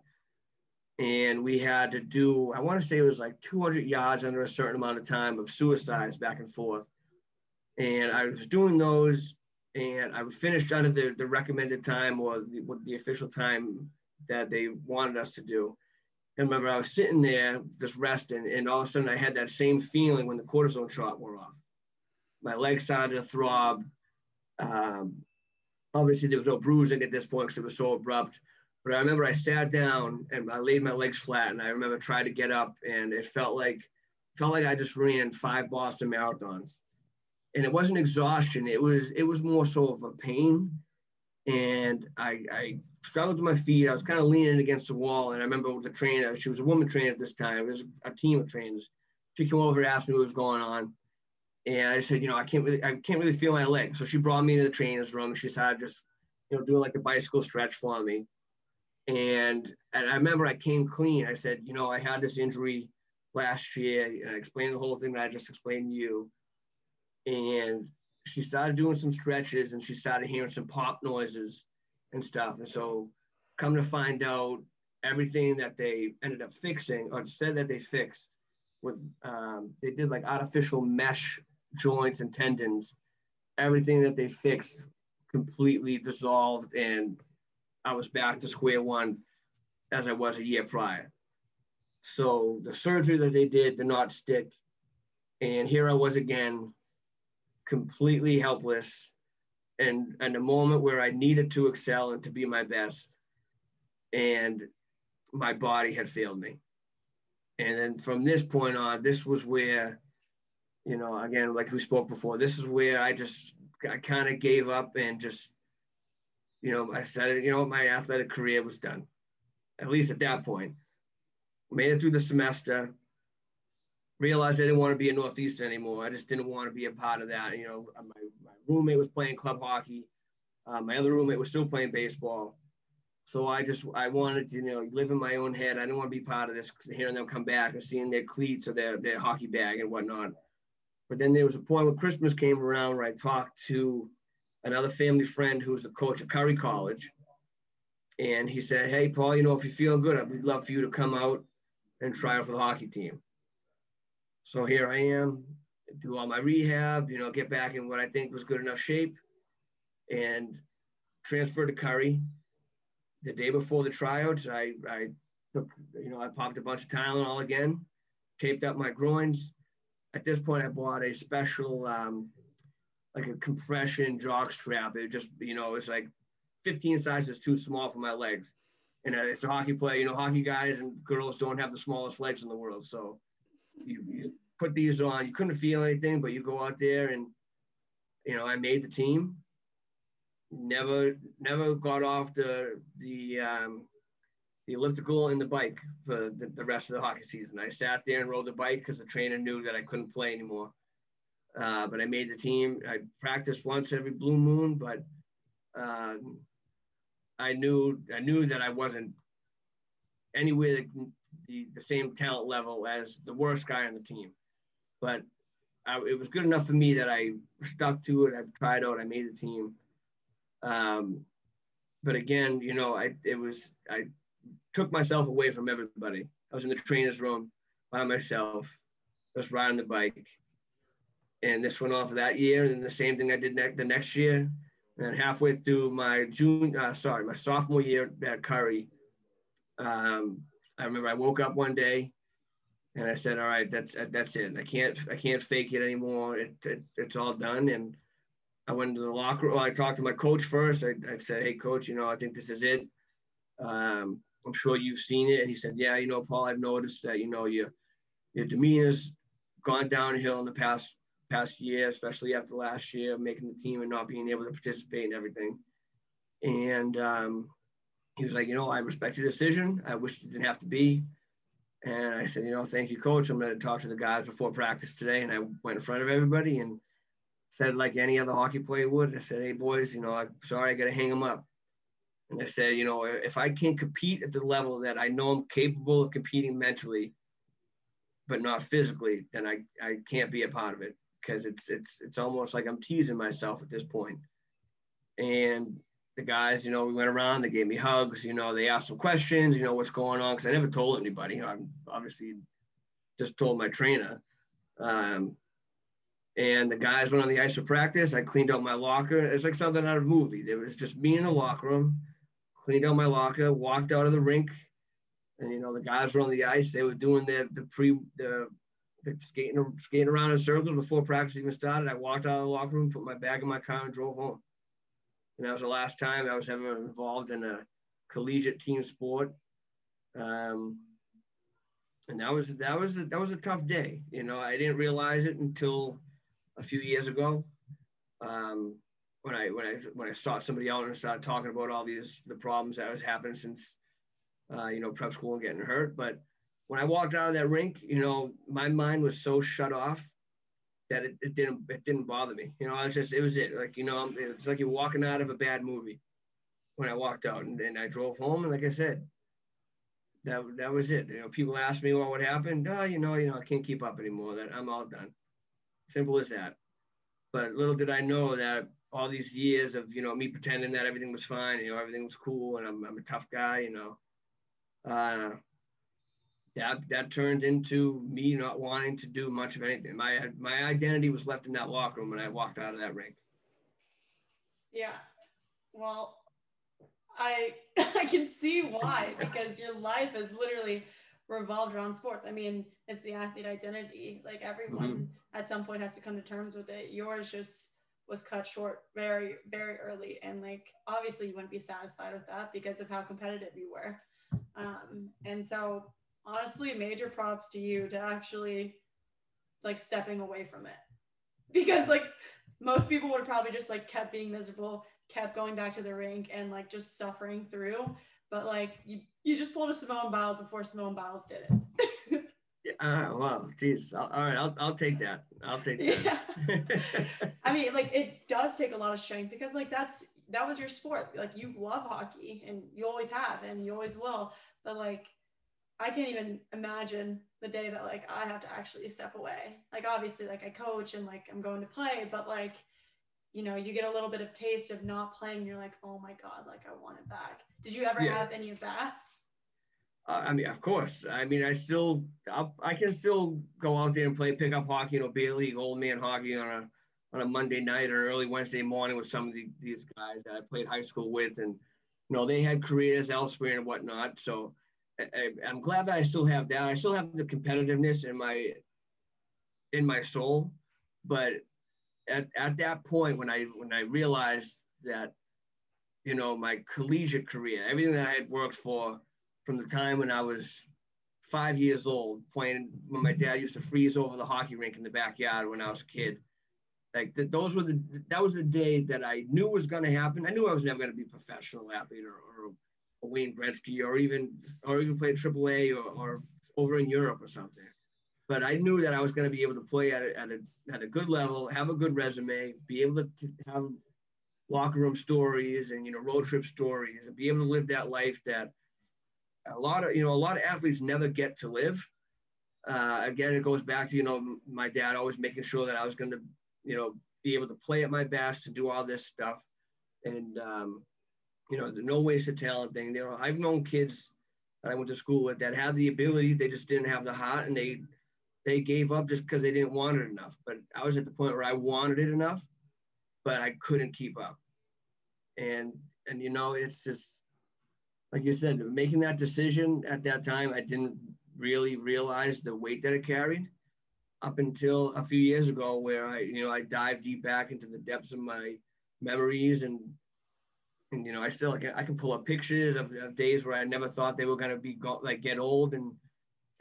And we had to do, I want to say it was like 200 yards under a certain amount of time of suicides back and forth. And I was doing those, and I was finished under the recommended time, or the official time that they wanted us to do. And remember, I was sitting there just resting, and all of a sudden I had that same feeling when the cortisone shot wore off. My legs started to throb. Obviously, there was no bruising at this point because it was so abrupt. But I remember I sat down and I laid my legs flat, and I remember trying to get up, and it felt like I just ran 5 Boston marathons. And it wasn't exhaustion. It was more so of a pain. And I struggled to my feet. I was kind of leaning against the wall. And I remember with the trainer, she was a woman trainer at this time. It was a team of trainers. She came over and asked me what was going on. And I said, you know, I can't really feel my leg. So she brought me into the trainer's room. She started just, you know, doing like the bicycle stretch for me. And I remember I came clean. I said, you know, I had this injury last year, and I explained the whole thing that I just explained to you. And she started doing some stretches, and she started hearing some pop noises and stuff. And so come to find out, everything that they ended up fixing, or said that they fixed, with they did like artificial mesh joints and tendons. Everything that they fixed completely dissolved, and I was back to square one as I was a year prior. So the surgery that they did not stick. And here I was again, completely helpless, and a moment where I needed to excel and to be my best. And my body had failed me. And then from this point on, this was where, you know, again, like we spoke before, this is where I kind of gave up and just, you know, I said, you know, my athletic career was done, at least at that point. Made it through the semester, realized I didn't want to be a Northeastern anymore. I just didn't want to be a part of that. You know, my roommate was playing club hockey. My other roommate was still playing baseball. So I wanted to, you know, live in my own head. I didn't want to be part of this, hearing them come back and seeing their cleats or their hockey bag and whatnot. But then there was a point when Christmas came around where I talked to another family friend who was the coach at Curry College. And he said, hey, Paul, you know, if you feel good, we'd love for you to come out and try out for the hockey team. So here I am, do all my rehab, you know, get back in what I think was good enough shape, and transfer to Curry. The day before the tryouts, I took, you know, I popped a bunch of Tylenol again, taped up my groins. At this point, I bought a special, like a compression jock strap. It just, you know, it's like 15 sizes too small for my legs. And it's a hockey player, you know, hockey guys and girls don't have the smallest legs in the world. So you put these on, you couldn't feel anything, but you go out there and, you know, I made the team. Never got off the elliptical and the bike for the rest of the hockey season. I sat there and rode the bike because the trainer knew that I couldn't play anymore. But I made the team. I practiced once every blue moon, but I knew that I wasn't anywhere the same talent level as the worst guy on the team. But it was good enough for me that I stuck to it. I tried out. I made the team. But again, you know, I took myself away from everybody. I was in the trainer's room by myself, just riding the bike. And this went on for that year. And then the same thing I did the next year. And halfway through my my sophomore year at Curry, I remember I woke up one day and I said, all right, that's it. I can't fake it anymore. It's all done. And I went to the locker room. I talked to my coach first. I said, hey coach, you know, I think this is it. I'm sure you've seen it. And he said, yeah, you know, Paul, I've noticed that, you know, your demeanor's gone downhill in the past year, especially after last year, making the team and not being able to participate in everything. And he was like, you know, I respect your decision. I wish it didn't have to be. And I said, you know, thank you, coach. I'm going to talk to the guys before practice today. And I went in front of everybody and said, like any other hockey player would, I said, hey, boys, you know, I'm sorry, I got to hang them up. And I said, you know, if I can compete at the level that I know I'm capable of competing mentally, but not physically, then I can't be a part of it. Because it's almost like I'm teasing myself at this point. And the guys, you know, we went around, they gave me hugs, you know, they asked some questions, you know, what's going on? Because I never told anybody. I obviously just told my trainer. And the guys went on the ice for practice. I cleaned out my locker. It's like something out of a movie. There was just me in the locker room, cleaned out my locker, walked out of the rink. And, you know, the guys were on the ice. They were doing skating around in circles before practice even started. I walked out of the locker room, put my bag in my car, and drove home. And that was the last time I was ever involved in a collegiate team sport. And that was a tough day. You know, I didn't realize it until a few years ago, when I sought somebody out and started talking about all the problems that was happening since you know, prep school and getting hurt. But when I walked out of that rink, you know, my mind was so shut off that it didn't bother me. You know, it was like, you know, it's like you're walking out of a bad movie when I walked out. And I drove home, and like I said, that was it. You know, people asked me, well, what happened? Oh, you know, I can't keep up anymore. That I'm all done. Simple as that. But little did I know that all these years of, you know, me pretending that everything was fine, you know, everything was cool, and I'm a tough guy, you know. That turned into me not wanting to do much of anything. My identity was left in that locker room when I walked out of that rink. Yeah, well, I can see why, because your life has literally revolved around sports. I mean, it's the athlete identity. Like everyone at some point has to come to terms with it. Yours just was cut short very, very early. And like, obviously you wouldn't be satisfied with that because of how competitive you were. And so, honestly, major props to you to actually like stepping away from it, because like most people would have probably just like kept being miserable, kept going back to the rink and like just suffering through. But like you just pulled a Simone Biles before Simone Biles did it. Yeah, well, geez. All right, I'll take that. I'll take that. Yeah. I mean, like it does take a lot of strength, because like that was your sport. Like you love hockey and you always have and you always will. But like, I can't even imagine the day that like I have to actually step away. Like obviously like I coach and like I'm going to play, but like, you know, you get a little bit of taste of not playing. You're like, oh my God, like I want it back. Did you ever have any of that? I mean, of course. I mean, I can still go out there and play pickup hockey, you know, Bay League, old man hockey on a Monday night or early Wednesday morning with some of these guys that I played high school with, and you know, they had careers elsewhere and whatnot. So I'm glad that I still have that. I still have the competitiveness in my soul. But at that point, when I realized that, you know, my collegiate career, everything that I had worked for from the time when I was 5 years old, playing when my dad used to freeze over the hockey rink in the backyard when I was a kid, like that was the day that I knew was going to happen. I knew I was never going to be a professional athlete or Wayne Gretzky or even play AAA or over in Europe or something. But I knew that I was going to be able to play at a good level, have a good resume, be able to have locker room stories and, you know, road trip stories, and be able to live that life that a lot of athletes never get to live. Again, it goes back to, my dad always making sure that I was going to, be able to play at my best, to do all this stuff. And, the no wasted talent thing. I've known kids that I went to school with that had the ability, they just didn't have the heart, and they gave up just because they didn't want it enough. But I was at the point where I wanted it enough, but I couldn't keep up. And it's just, like you said, making that decision at that time, I didn't really realize the weight that it carried up until a few years ago, where I dive deep back into the depths of my memories, and I still I can pull up pictures of days where I never thought they were going to be get old and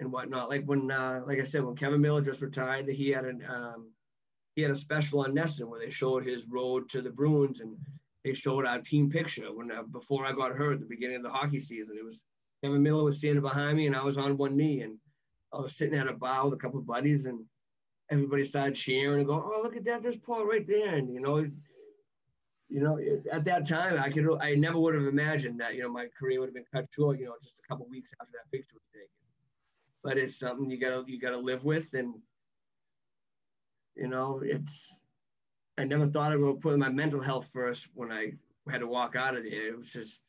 whatnot. Like when like I said, when Kevin Millar just retired, he had a special on NESN where they showed his road to the Bruins, and they showed our team picture before I got hurt at the beginning of the hockey season. It was Kevin Millar was standing behind me, and I was on one knee, and I was sitting at a bar with a couple of buddies, and everybody started cheering and going, "Oh, look at that! There's Paul right there!" And at that time, I never would have imagined that my career would have been cut short, just a couple of weeks after that picture was taken. But it's something you gotta live with, and it's. I never thought I would put my mental health first when I had to walk out of there. It was just,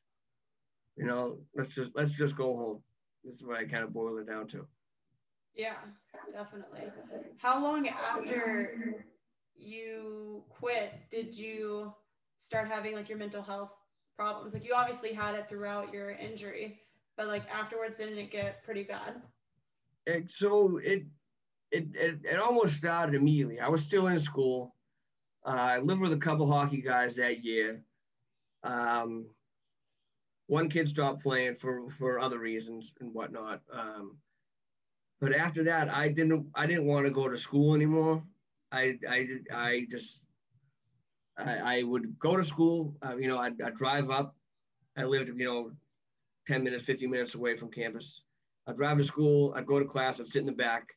let's just go home. That's what I kind of boil it down to. Yeah, definitely. How long after you quit did you start having your mental health problems? You obviously had it throughout your injury, but afterwards, didn't it get pretty bad? And so it almost started immediately. I was still in school. I lived with a couple hockey guys that year. One kid stopped playing for other reasons and whatnot. But after that, I didn't want to go to school anymore. I would go to school. I'd drive up. I lived 10 minutes, 15 minutes away from campus. I'd drive to school. I'd go to class. I'd sit in the back.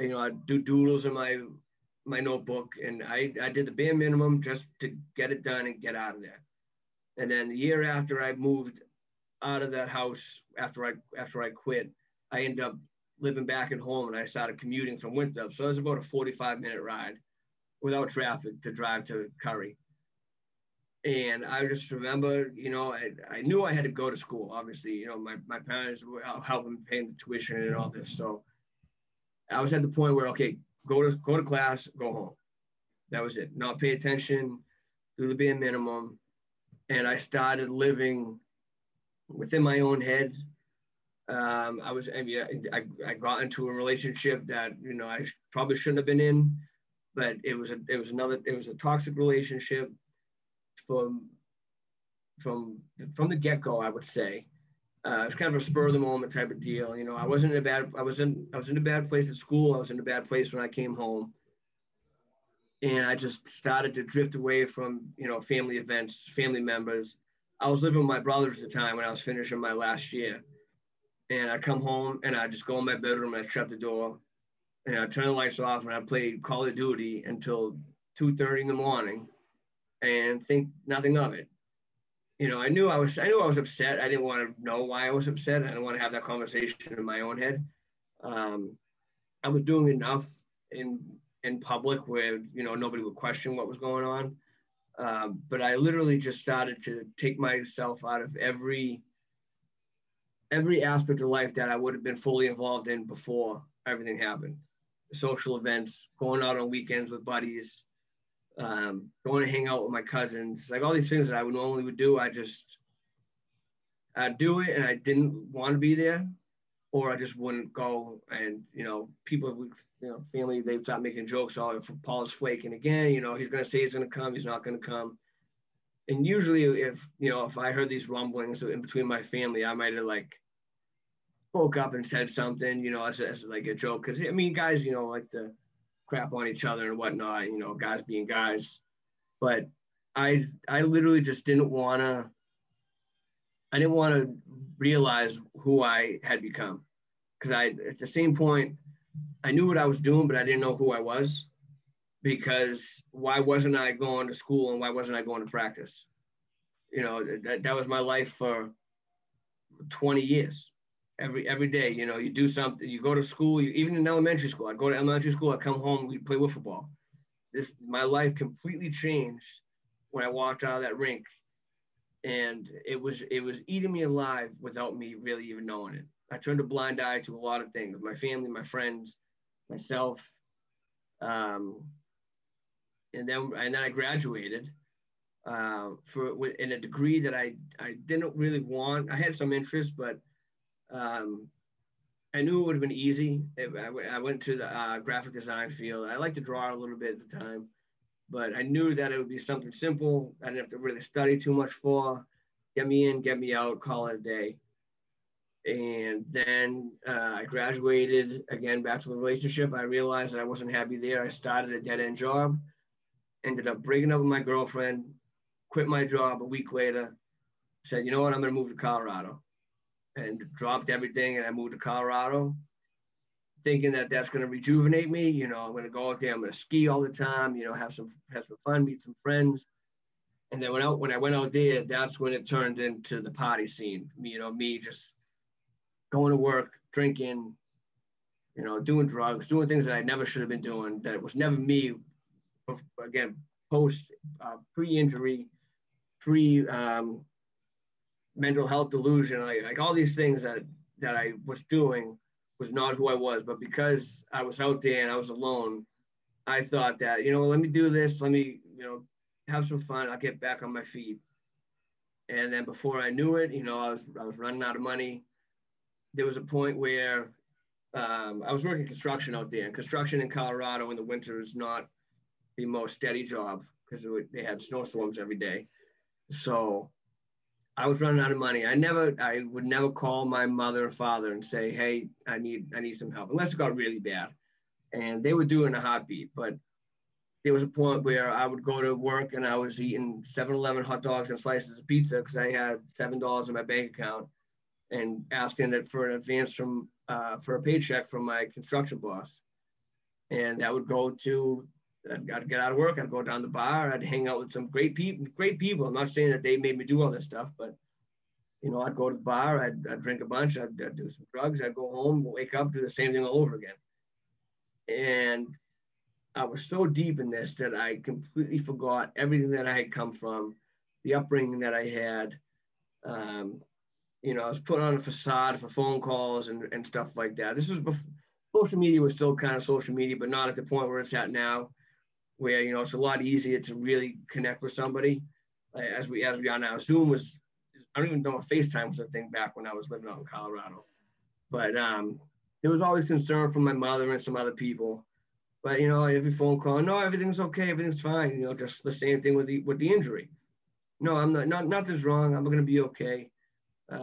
I'd do doodles in my notebook, and I did the bare minimum just to get it done and get out of there. And then the year after I moved out of that house, after I quit, I ended up living back at home, and I started commuting from Winthrop. So it was about a 45-minute ride without traffic to drive to Curry. And I just remember, I knew I had to go to school. Obviously, my parents were helping pay the tuition and all this. So I was at the point where, okay, go to class, go home. That was it. Not pay attention, do the bare minimum. And I started living within my own head. I got into a relationship that, I probably shouldn't have been in, but it was a toxic relationship from the get-go, I would say. It was kind of a spur of the moment type of deal. I was in a bad place at school. I was in a bad place when I came home, and I just started to drift away from, family events, family members. I was living with my brothers at the time when I was finishing my last year, and I come home and I just go in my bedroom and I shut the door and I turn the lights off and I play Call of Duty until 2:30 in the morning and think nothing of it. I knew I was upset. I didn't want to know why I was upset. I didn't want to have that conversation in my own head. I was doing enough in public where, nobody would question what was going on. But I literally just started to take myself out of every aspect of life that I would have been fully involved in before everything happened. Social events, going out on weekends with buddies, going to hang out with my cousins, all these things that I would normally would do. I'd do it and I didn't want to be there, or I just wouldn't go. And, people, family, they'd start making jokes. Oh, if Paul's flaking again, he's going to say he's going to come, he's not going to come. And usually if I heard these rumblings in between my family, I might have spoke up and said something, as a joke. Cause guys, like the crap on each other and whatnot, guys being guys. But I literally just didn't want to realize who I had become. Cause at the same point, I knew what I was doing, but I didn't know who I was, because why wasn't I going to school and why wasn't I going to practice? That was my life for 20 years. Every day, you know, you do something, you go to school, even in elementary school. I go to elementary school, I come home, we play wiffle ball. My life completely changed when I walked out of that rink, and it was eating me alive without me really even knowing it. I turned a blind eye to a lot of things, my family, my friends, myself. And then I graduated in a degree that I didn't really want. I had some interest, but I knew it would have been easy. I went to the graphic design field. I liked to draw a little bit at the time, but I knew that it would be something simple. I didn't have to really study too much for. Get me in, get me out, call it a day. And then I graduated, again, back to the relationship. I realized that I wasn't happy there. I started a dead-end job, ended up breaking up with my girlfriend, quit my job a week later, said, you know what, I'm going to move to Colorado. And dropped everything, and I moved to Colorado, thinking that that's going to rejuvenate me. You know, I'm going to go out there, I'm going to ski all the time, you know, have some fun, meet some friends. And then when I went out there, that's when it turned into the party scene. You know, me just going to work, drinking, you know, doing drugs, doing things that I never should have been doing. That was never me. Again, pre-injury, mental health delusion, like all these things that I was doing was not who I was. But because I was out there and I was alone, I thought that, you know, let me do this. Let me, you know, have some fun. I'll get back on my feet. And then before I knew it, you know, I was running out of money. There was a point where I was working construction out there, and construction in Colorado in the winter is not the most steady job because they had snowstorms every day. So I was running out of money. I would never call my mother and father and say, hey, I need some help, unless it got really bad. And they would do it in a heartbeat. But there was a point where I would go to work and I was eating 7-Eleven hot dogs and slices of pizza because I had $7 in my bank account, and asking it for an advance for a paycheck from my construction boss. And I would I'd get out of work, I'd go down the bar, I'd hang out with some great people. I'm not saying that they made me do all this stuff, but, you know, I'd go to the bar, I'd drink a bunch, I'd do some drugs, I'd go home, wake up, do the same thing all over again. And I was so deep in this that I completely forgot everything that I had come from, the upbringing that I had. You know, I was putting on a facade for phone calls and stuff like that. This was before social media was still kind of social media, but not at the point where it's at now, where, you know, it's a lot easier to really connect with somebody as we are now. Zoom was, I don't even know if FaceTime was a thing back when I was living out in Colorado. But there was always concern from my mother and some other people. But, you know, every phone call, no, everything's okay, everything's fine. You know, just the same thing with the injury. No, I'm not nothing's wrong. I'm going to be okay.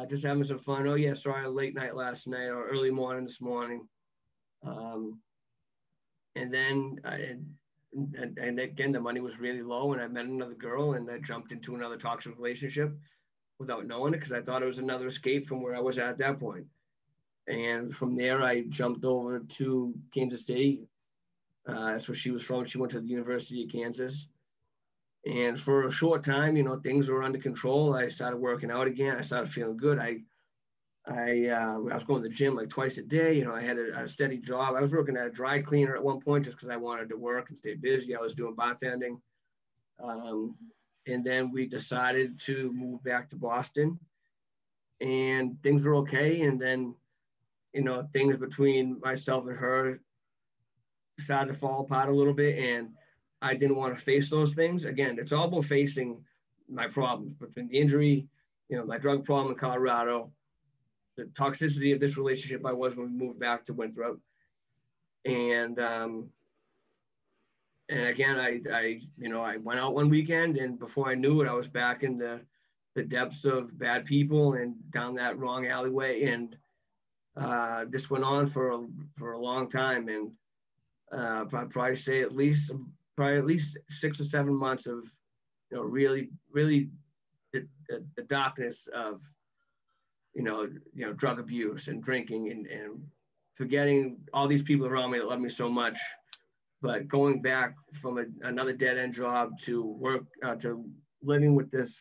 Just having some fun. Oh, yeah, sorry, late night last night or early morning this morning. And again, the money was really low, and I met another girl, and I jumped into another toxic relationship without knowing it because I thought it was another escape from where I was at that point. And from there, I jumped over to Kansas City. That's where she was from. She went to the University of Kansas. And for a short time, you know, things were under control. I started working out again. I started feeling good. I was going to the gym like twice a day. You know, I had a steady job. I was working at a dry cleaner at one point just because I wanted to work and stay busy. I was doing bartending. And then we decided to move back to Boston, and things were okay. And then, you know, things between myself and her started to fall apart a little bit, and I didn't want to face those things. Again, it's all about facing my problems between the injury, you know, my drug problem in Colorado, the toxicity of this relationship I was when we moved back to Winthrop. And again, I went out one weekend, and before I knew it, I was back in the depths of bad people and down that wrong alleyway. And this went on for a long time. And I'd probably say at least 6 or 7 months of, you know, really the darkness of, you know, drug abuse and drinking and forgetting all these people around me that love me so much, but going back from another dead end job to work, to living with this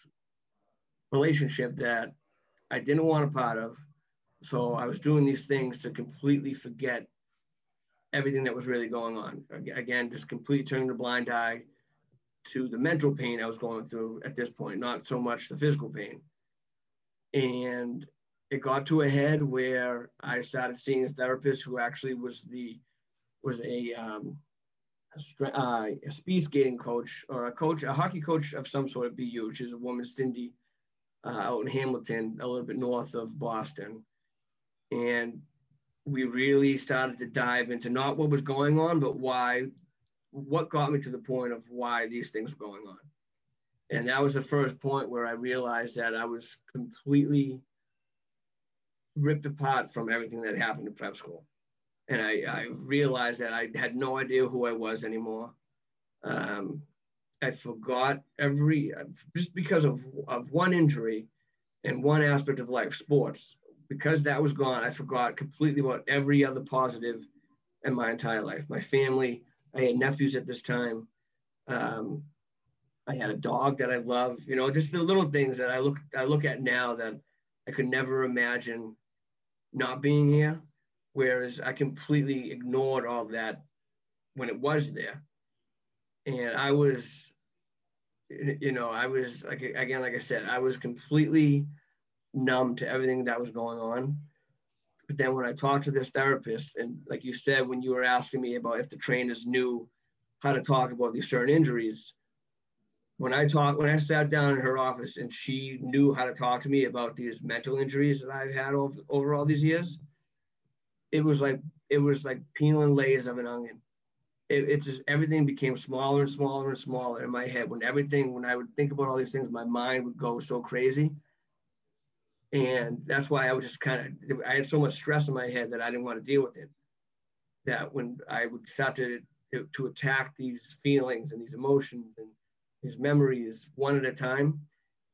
relationship that I didn't want a part of. So I was doing these things to completely forget everything that was really going on. Again, just completely turning a blind eye to the mental pain I was going through at this point, not so much the physical pain. And it got to a head where I started seeing a therapist who actually was a speed skating coach, or a hockey coach of some sort at BU, which is a woman, Cindy, out in Hamilton, a little bit north of Boston. And we really started to dive into not what was going on, but why, what got me to the point of why these things were going on. And that was the first point where I realized that I was completely ripped apart from everything that happened in prep school. And I realized that I had no idea who I was anymore. I forgot just because of one injury and one aspect of life, sports, because that was gone, I forgot completely about every other positive in my entire life. My family, I had nephews at this time. I had a dog that I loved, you know, just the little things that I look at now that I could never imagine not being here. Whereas I completely ignored all that when it was there. And I was, you know, I was, again, like I said, I was completely numb to everything that was going on. But then when I talked to this therapist, and like you said, when you were asking me about if the trainers knew how to talk about these certain injuries, when I sat down in her office and she knew how to talk to me about these mental injuries that I've had over all these years, it was like peeling layers of an onion. It just, everything became smaller and smaller and smaller in my head. When I would think about all these things, my mind would go so crazy. And that's why I was just I had so much stress in my head that I didn't want to deal with it. That when I would start to attack these feelings and these emotions and these memories one at a time,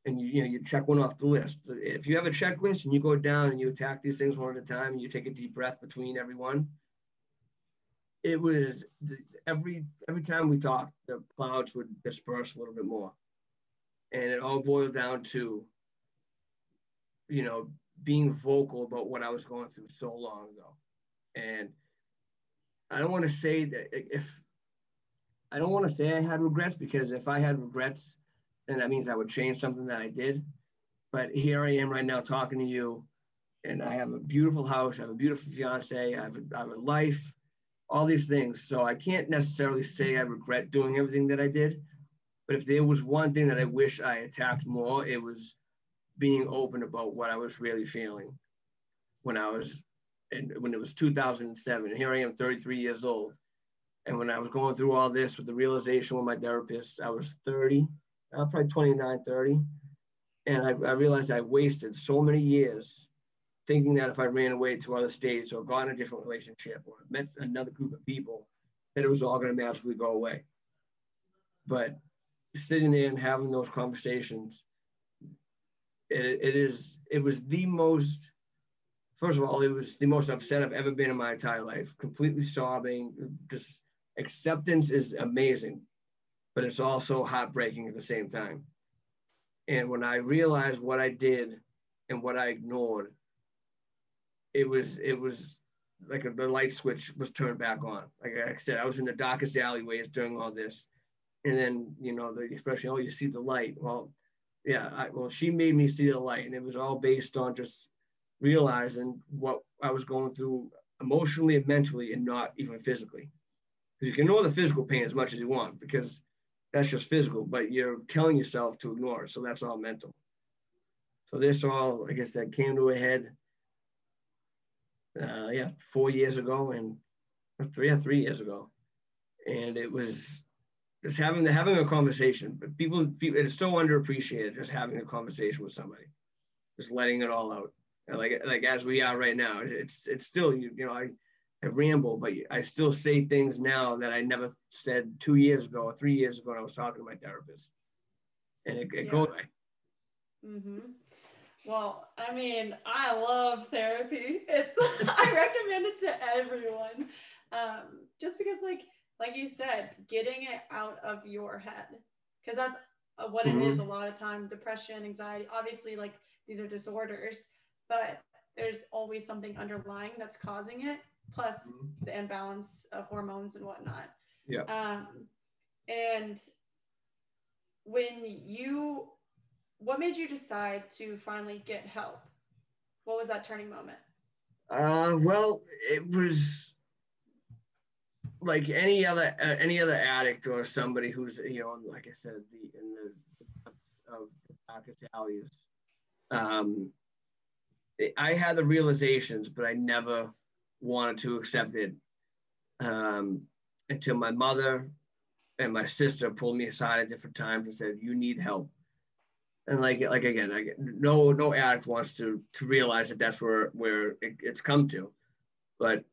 and you check one off the list. If you have a checklist and you go down and you attack these things one at a time and you take a deep breath between every one, it was every time we talked, the clouds would disperse a little bit more. And it all boiled down to, you know, being vocal about what I was going through so long ago. And I don't want to say that I don't want to say I had regrets, because if I had regrets, then that means I would change something that I did. But here I am right now talking to you, and I have a beautiful house, I have a beautiful fiance, I have a life, all these things. So I can't necessarily say I regret doing everything that I did, but if there was one thing that I wish I attacked more, it was being open about what I was really feeling when it was 2007. And here I am, 33 years old. And when I was going through all this with the realization with my therapist, I was 30, probably 29, 30. And I realized I wasted so many years thinking that if I ran away to other states or got in a different relationship or met another group of people, that it was all going to magically go away. But sitting there and having those conversations, it was the most, first of all, it was the most upset I've ever been in my entire life, completely sobbing. Just acceptance is amazing, but it's also heartbreaking at the same time. And when I realized what I did and what I ignored, it was like the light switch was turned back on. Like I said, I was in the darkest alleyways during all this. And then, you know, the expression, oh, you see the light. Well, yeah, she made me see the light, and it was all based on just realizing what I was going through emotionally and mentally, and not even physically. Because you can ignore the physical pain as much as you want, because that's just physical, but you're telling yourself to ignore it. So that's all mental. So this all, I guess, that came to a head, 4 years ago, and 3 years ago. And it was just having a conversation. But people, it's so underappreciated, just having a conversation with somebody, just letting it all out. And like as we are right now, it's still, you know, I ramble, but I still say things now that I never said 2 years ago or 3 years ago when I was talking to my therapist, and it goes away. Mm-hmm. Well, I mean, I love therapy. I recommend it to everyone, just because, like you said, getting it out of your head, because that's of what it is a lot of time, depression, anxiety, obviously like these are disorders, but there's always something underlying that's causing it, plus the imbalance of hormones and whatnot. Yeah. And when you, what made you decide to finally get help? What was that turning moment? Well, it was like any other addict or somebody who's, you know, like I said, I had the realizations, but I never wanted to accept it until my mother and my sister pulled me aside at different times and said, "You need help." And like again, like no addict wants to realize that that's where it's come to, but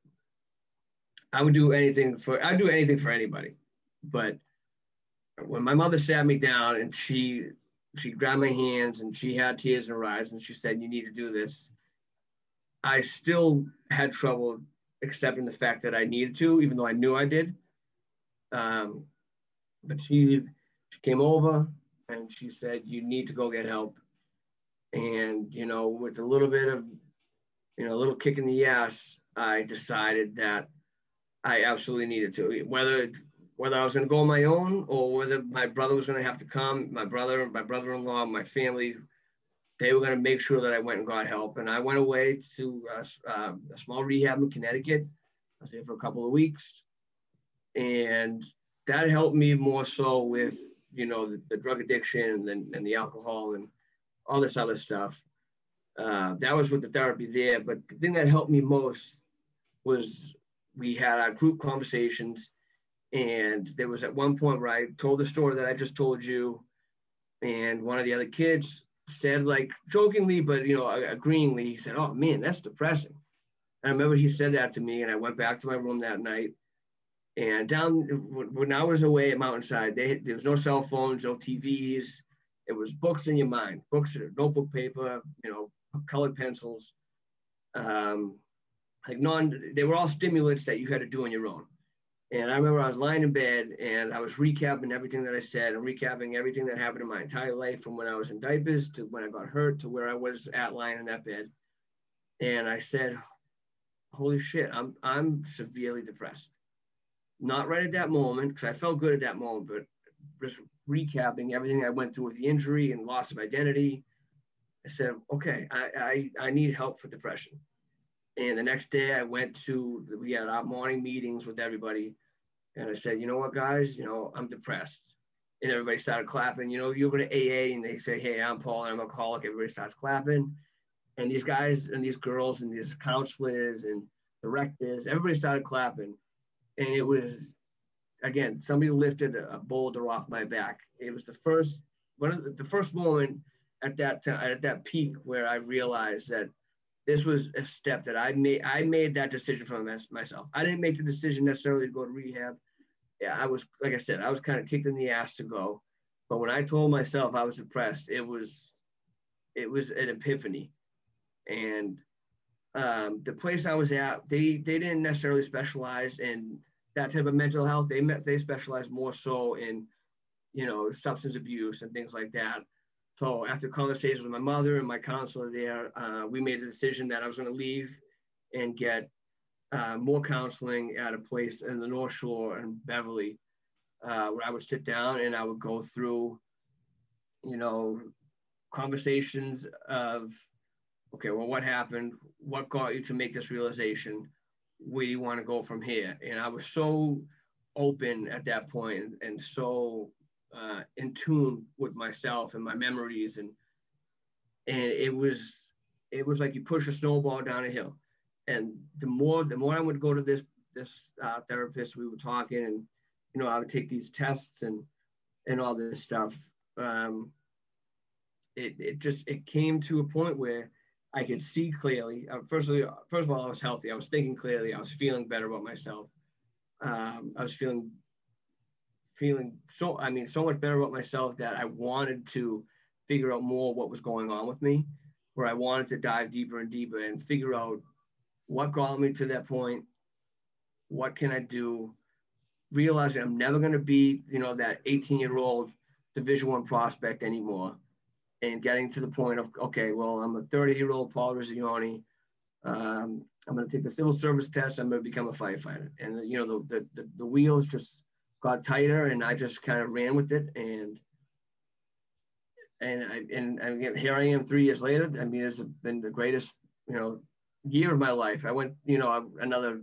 I'd do anything for anybody. But when my mother sat me down and she grabbed my hands and she had tears in her eyes and she said, "You need to do this," I still had trouble accepting the fact that I needed to, even though I knew I did. But she came over and she said, "You need to go get help." And, you know, with a little bit of, you know, a little kick in the ass, I decided that I absolutely needed to, whether I was going to go on my own or whether my brother was going to have to come, my brother-in-law, my family, they were going to make sure that I went and got help. And I went away to a small rehab in Connecticut. I was there for a couple of weeks. And that helped me more so with, you know, the drug addiction and the alcohol and all this other stuff. That was with the therapy there. But the thing that helped me most was we had our group conversations. And there was at one point where I told the story that I just told you, and one of the other kids said, like jokingly, but you know, agreeingly, he said, "Oh man, that's depressing." And I remember he said that to me, and I went back to my room that night. And down when I was away at Mountainside, there was no cell phones, no TVs. It was books in your mind, books, notebook paper, you know, colored pencils, they were all stimulants that you had to do on your own. And I remember I was lying in bed and I was recapping everything that I said and recapping everything that happened in my entire life, from when I was in diapers to when I got hurt to where I was at lying in that bed. And I said, "Holy shit, I'm severely depressed." Not right at that moment, because I felt good at that moment, but just recapping everything I went through with the injury and loss of identity, I said, "Okay, I need help for depression." And the next day I we had our morning meetings with everybody. And I said, "You know what, guys, you know, I'm depressed." And everybody started clapping. You know, you go to AA and they say, "Hey, I'm Paul, I'm an alcoholic." Everybody starts clapping. And these guys and these girls and these counselors and directors, everybody started clapping. And it was, again, somebody lifted a boulder off my back. It was the first moment at that time, at that peak, where I realized that this was a step that I made. I made that decision for myself. I didn't make the decision necessarily to go to rehab. Yeah, I was, like I said, I was kind of kicked in the ass to go. But when I told myself I was depressed, it was an epiphany. And the place I was at, they didn't necessarily specialize in that type of mental health. They specialized more so in, you know, substance abuse and things like that. So after conversations with my mother and my counselor there, we made a decision that I was going to leave and get more counseling at a place in the North Shore in Beverly, where I would sit down and I would go through, you know, conversations of, okay, well, what happened? What got you to make this realization? Where do you want to go from here? And I was so open at that point and so in tune with myself and my memories, and it was like you push a snowball down a hill. And the more I would go to this therapist, we were talking, and you know, I would take these tests and all this stuff. It came to a point where I could see clearly. First of all, I was healthy. I was thinking clearly. I was feeling better about myself. I was feeling so much better about myself that I wanted to figure out more what was going on with me, where I wanted to dive deeper and deeper and figure out what got me to that point, what can I do, realizing I'm never going to be, you know, that 18-year-old Division I prospect anymore, and getting to the point of, okay, well, I'm a 30-year-old Paul Eruzione. I'm going to take the civil service test. I'm going to become a firefighter. And, you know, the wheels just got tighter, and I just kind of ran with it. And here I am 3 years later. I mean, it's been the greatest, you know, year of my life. I went, you know, another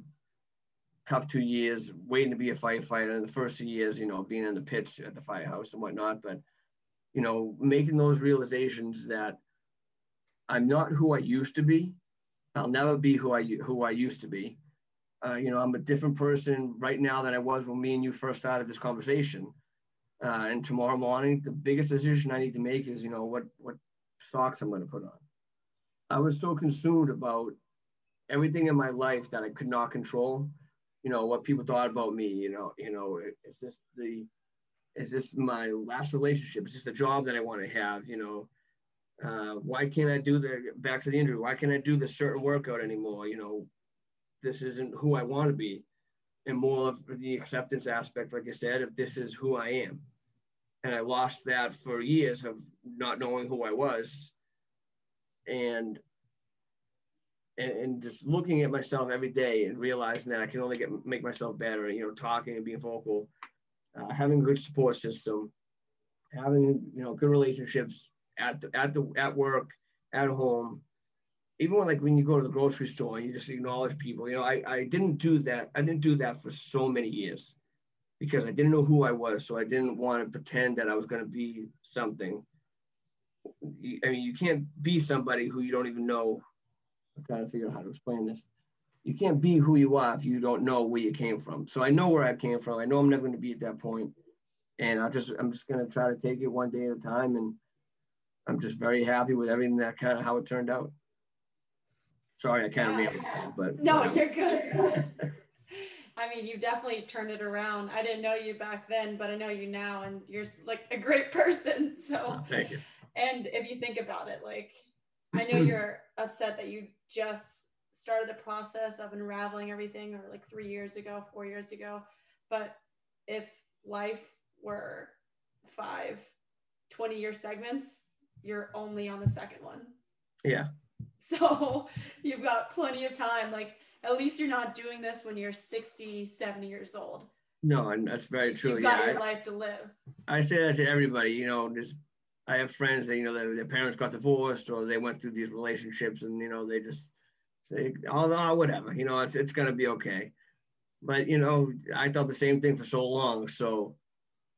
tough 2 years waiting to be a firefighter, and the first 2 years, you know, being in the pits at the firehouse and whatnot. But, you know, making those realizations that I'm not who I used to be. I'll never be who I used to be. You know, I'm a different person right now than I was when me and you first started this conversation. And tomorrow morning, the biggest decision I need to make is, you know, what socks I'm going to put on. I was so consumed about everything in my life that I could not control. You know, what people thought about me. You know, is this my last relationship? Is this the job that I want to have? You know, why can't I do back to the injury? Why can't I do the certain workout anymore? You know, this isn't who I want to be. And more of the acceptance aspect, like I said, if this is who I am. And I lost that for years of not knowing who I was. And just looking at myself every day and realizing that I can only make myself better, you know, talking and being vocal, having a good support system, having, you know, good relationships at work, at home. Even when you go to the grocery store and you just acknowledge people, you know, I didn't do that. I didn't do that for so many years because I didn't know who I was. So I didn't want to pretend that I was going to be something. I mean, you can't be somebody who you don't even know. I'm trying to figure out how to explain this. You can't be who you are if you don't know where you came from. So I know where I came from. I know I'm never going to be at that point. And I'm just going to try to take it one day at a time. And I'm just very happy with everything that kind of how it turned out. Sorry, I kind of rambled, but no, you're good. I mean, you definitely turned it around. I didn't know you back then, but I know you now, and you're like a great person. So, oh, thank you. And if you think about it, like, I know you're upset that you just started the process of unraveling everything, or like 3 years ago, 4 years ago. But if life were 5 20-year segments, you're only on the second one. Yeah. So you've got plenty of time. Like, at least you're not doing this when you're 60, 70 years old. No, and that's very true. You've got your life to live. I say that to everybody, you know, just, I have friends that, you know, their parents got divorced or they went through these relationships and, you know, they just say, oh, whatever, you know, it's going to be okay. But, you know, I thought the same thing for so long. So,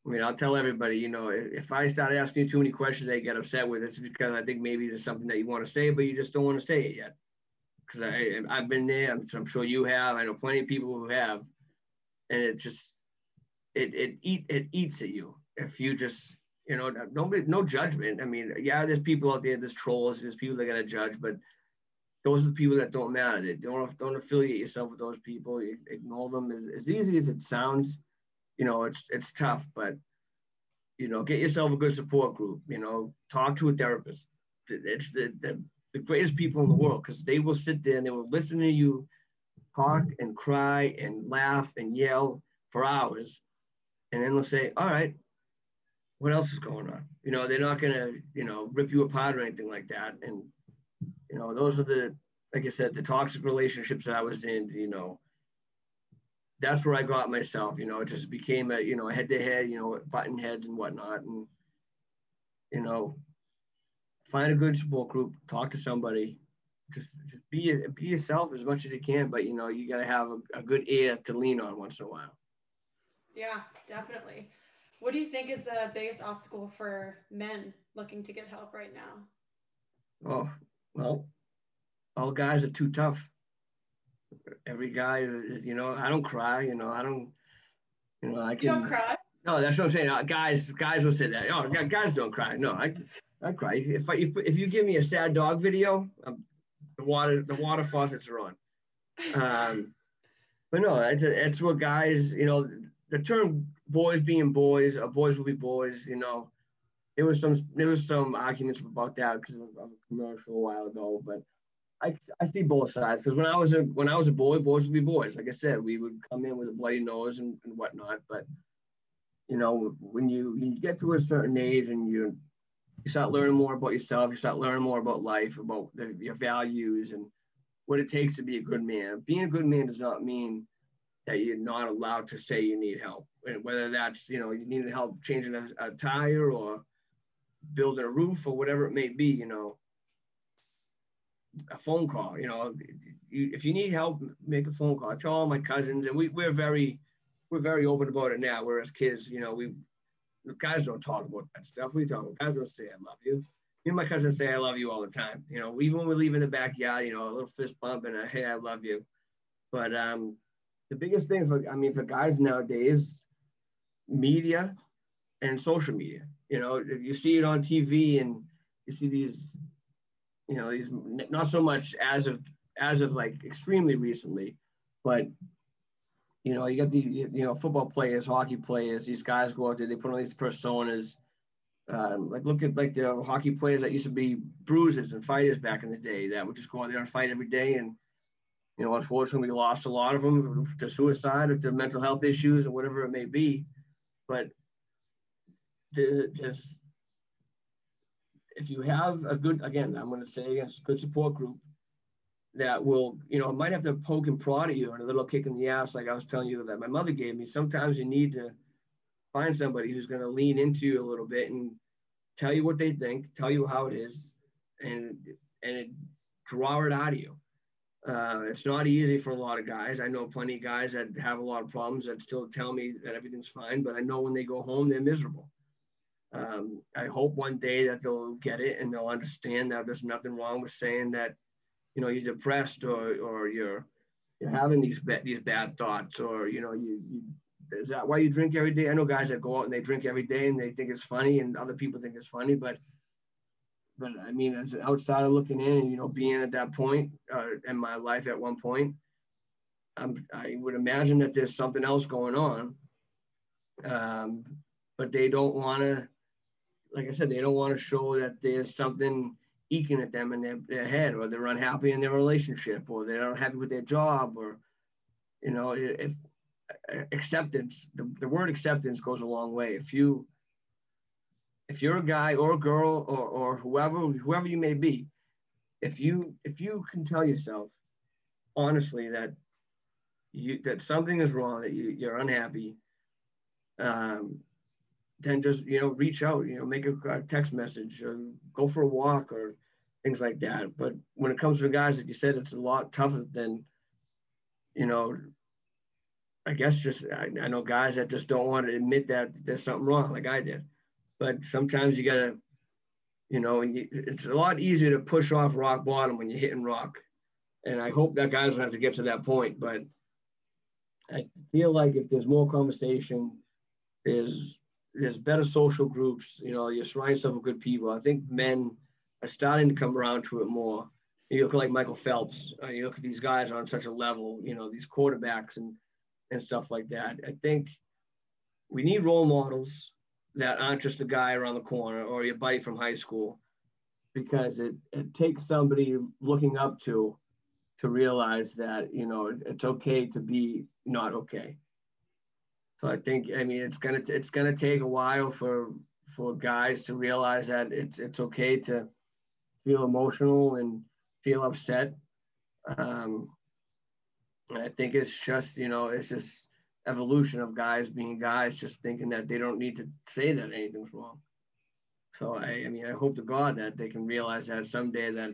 I mean, I'll tell everybody, you know, if I start asking you too many questions, they get upset with it. It's because I think maybe there's something that you want to say, but you just don't want to say it yet. Because I've been there. I'm sure you have. I know plenty of people who have. And it just, it eats at you. If you just, you know, no judgment. I mean, yeah, there's people out there, there's trolls, there's people that got to judge, but those are the people that don't matter. They don't affiliate yourself with those people. You ignore them. As easy as it sounds, you know, it's tough, but, you know, get yourself a good support group, you know, talk to a therapist. It's the greatest people in the world, because they will sit there and they will listen to you talk and cry and laugh and yell for hours. And then they'll say, all right, what else is going on? You know, they're not going to, you know, rip you apart or anything like that. And, you know, those are the, like I said, the toxic relationships that I was in, you know. That's where I got myself, you know, it just became a, you know, head to head, you know, button heads and whatnot. And, you know, find a good support group, talk to somebody, just be yourself as much as you can. But, you know, you got to have a good ear to lean on once in a while. Yeah, definitely. What do you think is the biggest obstacle for men looking to get help right now? Oh, well, all guys are too tough. Every guy, you know, I don't cry, you know, I don't, you know, I can. You don't cry? No, that's what I'm saying. Guys will say that. Oh, guys don't cry. No, I cry. If you give me a sad dog video, the water faucets are on. But no, it's what guys, you know, the term boys being boys, or boys will be boys, you know, there was some arguments about that because of a commercial a while ago, but. I see both sides, because when I was a boy, boys would be boys. Like I said, we would come in with a bloody nose and whatnot. But you know, when you get to a certain age and you start learning more about yourself, you start learning more about life, about your values and what it takes to be a good man. Being a good man does not mean that you're not allowed to say you need help. And whether that's, you know, you needed help changing a tire or building a roof or whatever it may be, you know, a phone call, you know, if you need help, make a phone call. I tell all my cousins, and we're very open about it now. Whereas kids, you know, guys don't talk about that stuff. We talk about, guys don't say I love you. Me and my cousins say I love you all the time. You know, even when we leave in the backyard, you know, a little fist bump and a, hey, I love you. But the biggest thing for guys nowadays, media and social media. You know, you see it on TV and you see these, you know, these, not so much as of like extremely recently, but, you know, you got the, you know, football players, hockey players, these guys go out there, they put on these personas, like look at like the hockey players that used to be bruisers and fighters back in the day that would just go out there and fight every day. And, you know, unfortunately we lost a lot of them to suicide or to mental health issues or whatever it may be. But there's, if you have a good, again, I'm going to say a good support group that will, you know, might have to poke and prod at you and a little kick in the ass, like I was telling you that my mother gave me. Sometimes you need to find somebody who's going to lean into you a little bit and tell you what they think, tell you how it is, and draw it out of you. It's not easy for a lot of guys. I know plenty of guys that have a lot of problems that still tell me that everything's fine, but I know when they go home, they're miserable. I hope one day that they'll get it and they'll understand that there's nothing wrong with saying that, you know, you're depressed or you're having these bad thoughts, or, you know, you is that why you drink every day? I know guys that go out and they drink every day and they think it's funny and other people think it's funny, but I mean, as an outsider looking in and, you know, being at that point in my life at one point, I would imagine that there's something else going on, but they don't want to, like I said, they don't want to show that there's something eking at them in their head, or they're unhappy in their relationship, or they're not happy with their job, or, you know, if acceptance, the word acceptance goes a long way. If you're a guy or a girl or whoever you may be, if you can tell yourself honestly that something is wrong, that you're unhappy, then just, you know, reach out, you know, make a text message or go for a walk or things like that. But when it comes to guys, like you said, it's a lot tougher than, you know, I guess just, I know guys that just don't want to admit that there's something wrong like I did. But sometimes you got to, you know, it's a lot easier to push off rock bottom when you're hitting rock. And I hope that guys don't have to get to that point. But I feel like if there's more conversation, there's better social groups, you know, you surround yourself with good people. I think men are starting to come around to it more. You look at like Michael Phelps, you look at these guys on such a level, you know, these quarterbacks and stuff like that. I think we need role models that aren't just the guy around the corner or your buddy from high school, because it takes somebody looking up to realize that, you know, it's okay to be not okay. So I think, I mean, it's gonna take a while for guys to realize that it's okay to feel emotional and feel upset. And I think it's just, you know, it's just evolution of guys being guys, just thinking that they don't need to say that anything's wrong. So I mean, I hope to God that they can realize that someday, that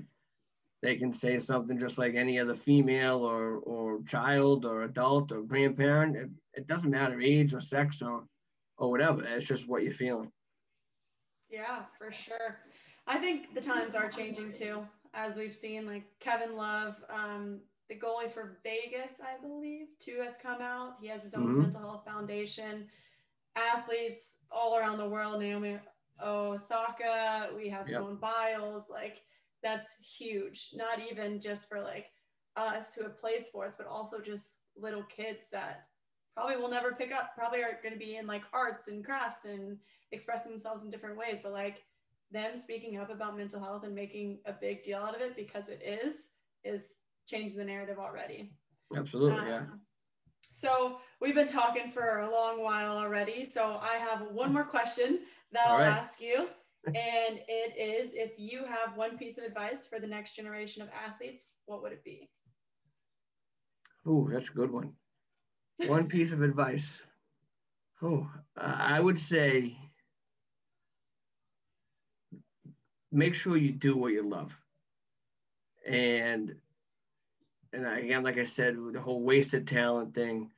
they can say something just like any other female or child or adult or grandparent. It doesn't matter age or sex or whatever. It's just what you're feeling. Yeah, for sure. I think the times are changing too, as we've seen, like Kevin Love, the goalie for Vegas, I believe, too, has come out. He has his own mental health foundation. Athletes all around the world, Naomi Osaka, we have Simone Biles, like, that's huge, not even just for like us who have played sports, but also just little kids that probably will never pick up, probably are going to be in like arts and crafts and expressing themselves in different ways, but like them speaking up about mental health and making a big deal out of it, because it is changing the narrative already. Absolutely. Yeah. So we've been talking for a long while already. So I have one more question that I'll ask you. And it is, if you have one piece of advice for the next generation of athletes, what would it be? Oh, that's a good one. One piece of advice. Oh, I would say, make sure you do what you love. And again, like I said, the whole wasted talent thing,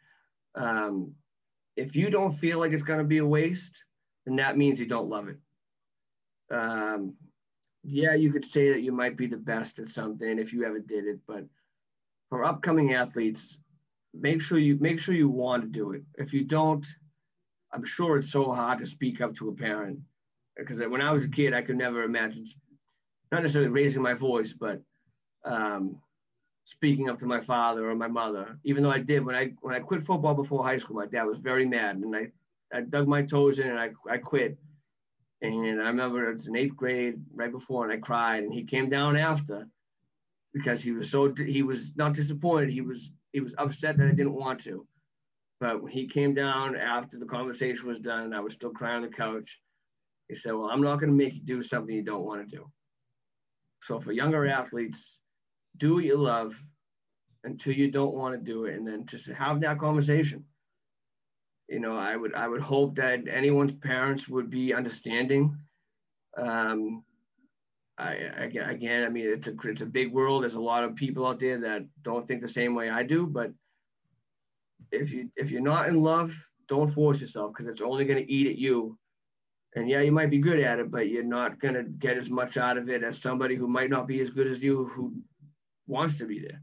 if you don't feel like it's going to be a waste, then that means you don't love it. Yeah, you could say that you might be the best at something if you ever did it, but for upcoming athletes, make sure you want to do it. If you don't, I'm sure it's so hard to speak up to a parent, because when I was a kid, I could never imagine, not necessarily raising my voice, but speaking up to my father or my mother, even though I did. When I quit football before high school, my dad was very mad, and I dug my toes in and I quit. And I remember it was in 8th grade, right before, and I cried, and he came down after because he was not disappointed. He was upset that I didn't want to, but when he came down after the conversation was done and I was still crying on the couch, he said, well, I'm not going to make you do something you don't want to do. So for younger athletes, do what you love until you don't want to do it, and then just have that conversation. You know, I would hope that anyone's parents would be understanding. I mean, it's a big world. There's a lot of people out there that don't think the same way I do. But if you're not in love, don't force yourself, because it's only going to eat at you. And yeah, you might be good at it, but you're not going to get as much out of it as somebody who might not be as good as you, who wants to be there.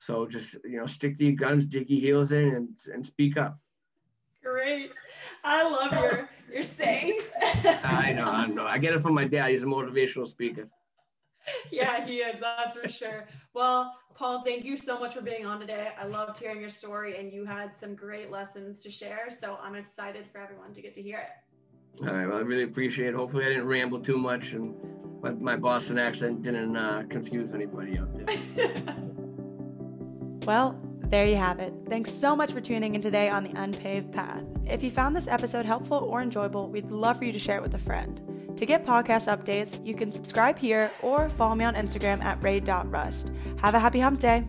So just, you know, stick to your guns, dig your heels in, and speak up. Great. I love your sayings. I know. I get it from my dad. He's a motivational speaker. Yeah, he is. That's for sure. Well, Paul, thank you so much for being on today. I loved hearing your story, and you had some great lessons to share. So I'm excited for everyone to get to hear it. All right. Well, I really appreciate it. Hopefully I didn't ramble too much, and my Boston accent didn't confuse anybody out there. Well, there you have it. Thanks so much for tuning in today on The Unpaved Path. If you found this episode helpful or enjoyable, we'd love for you to share it with a friend. To get podcast updates, you can subscribe here or follow me on Instagram at ray.rust. Have a happy hump day.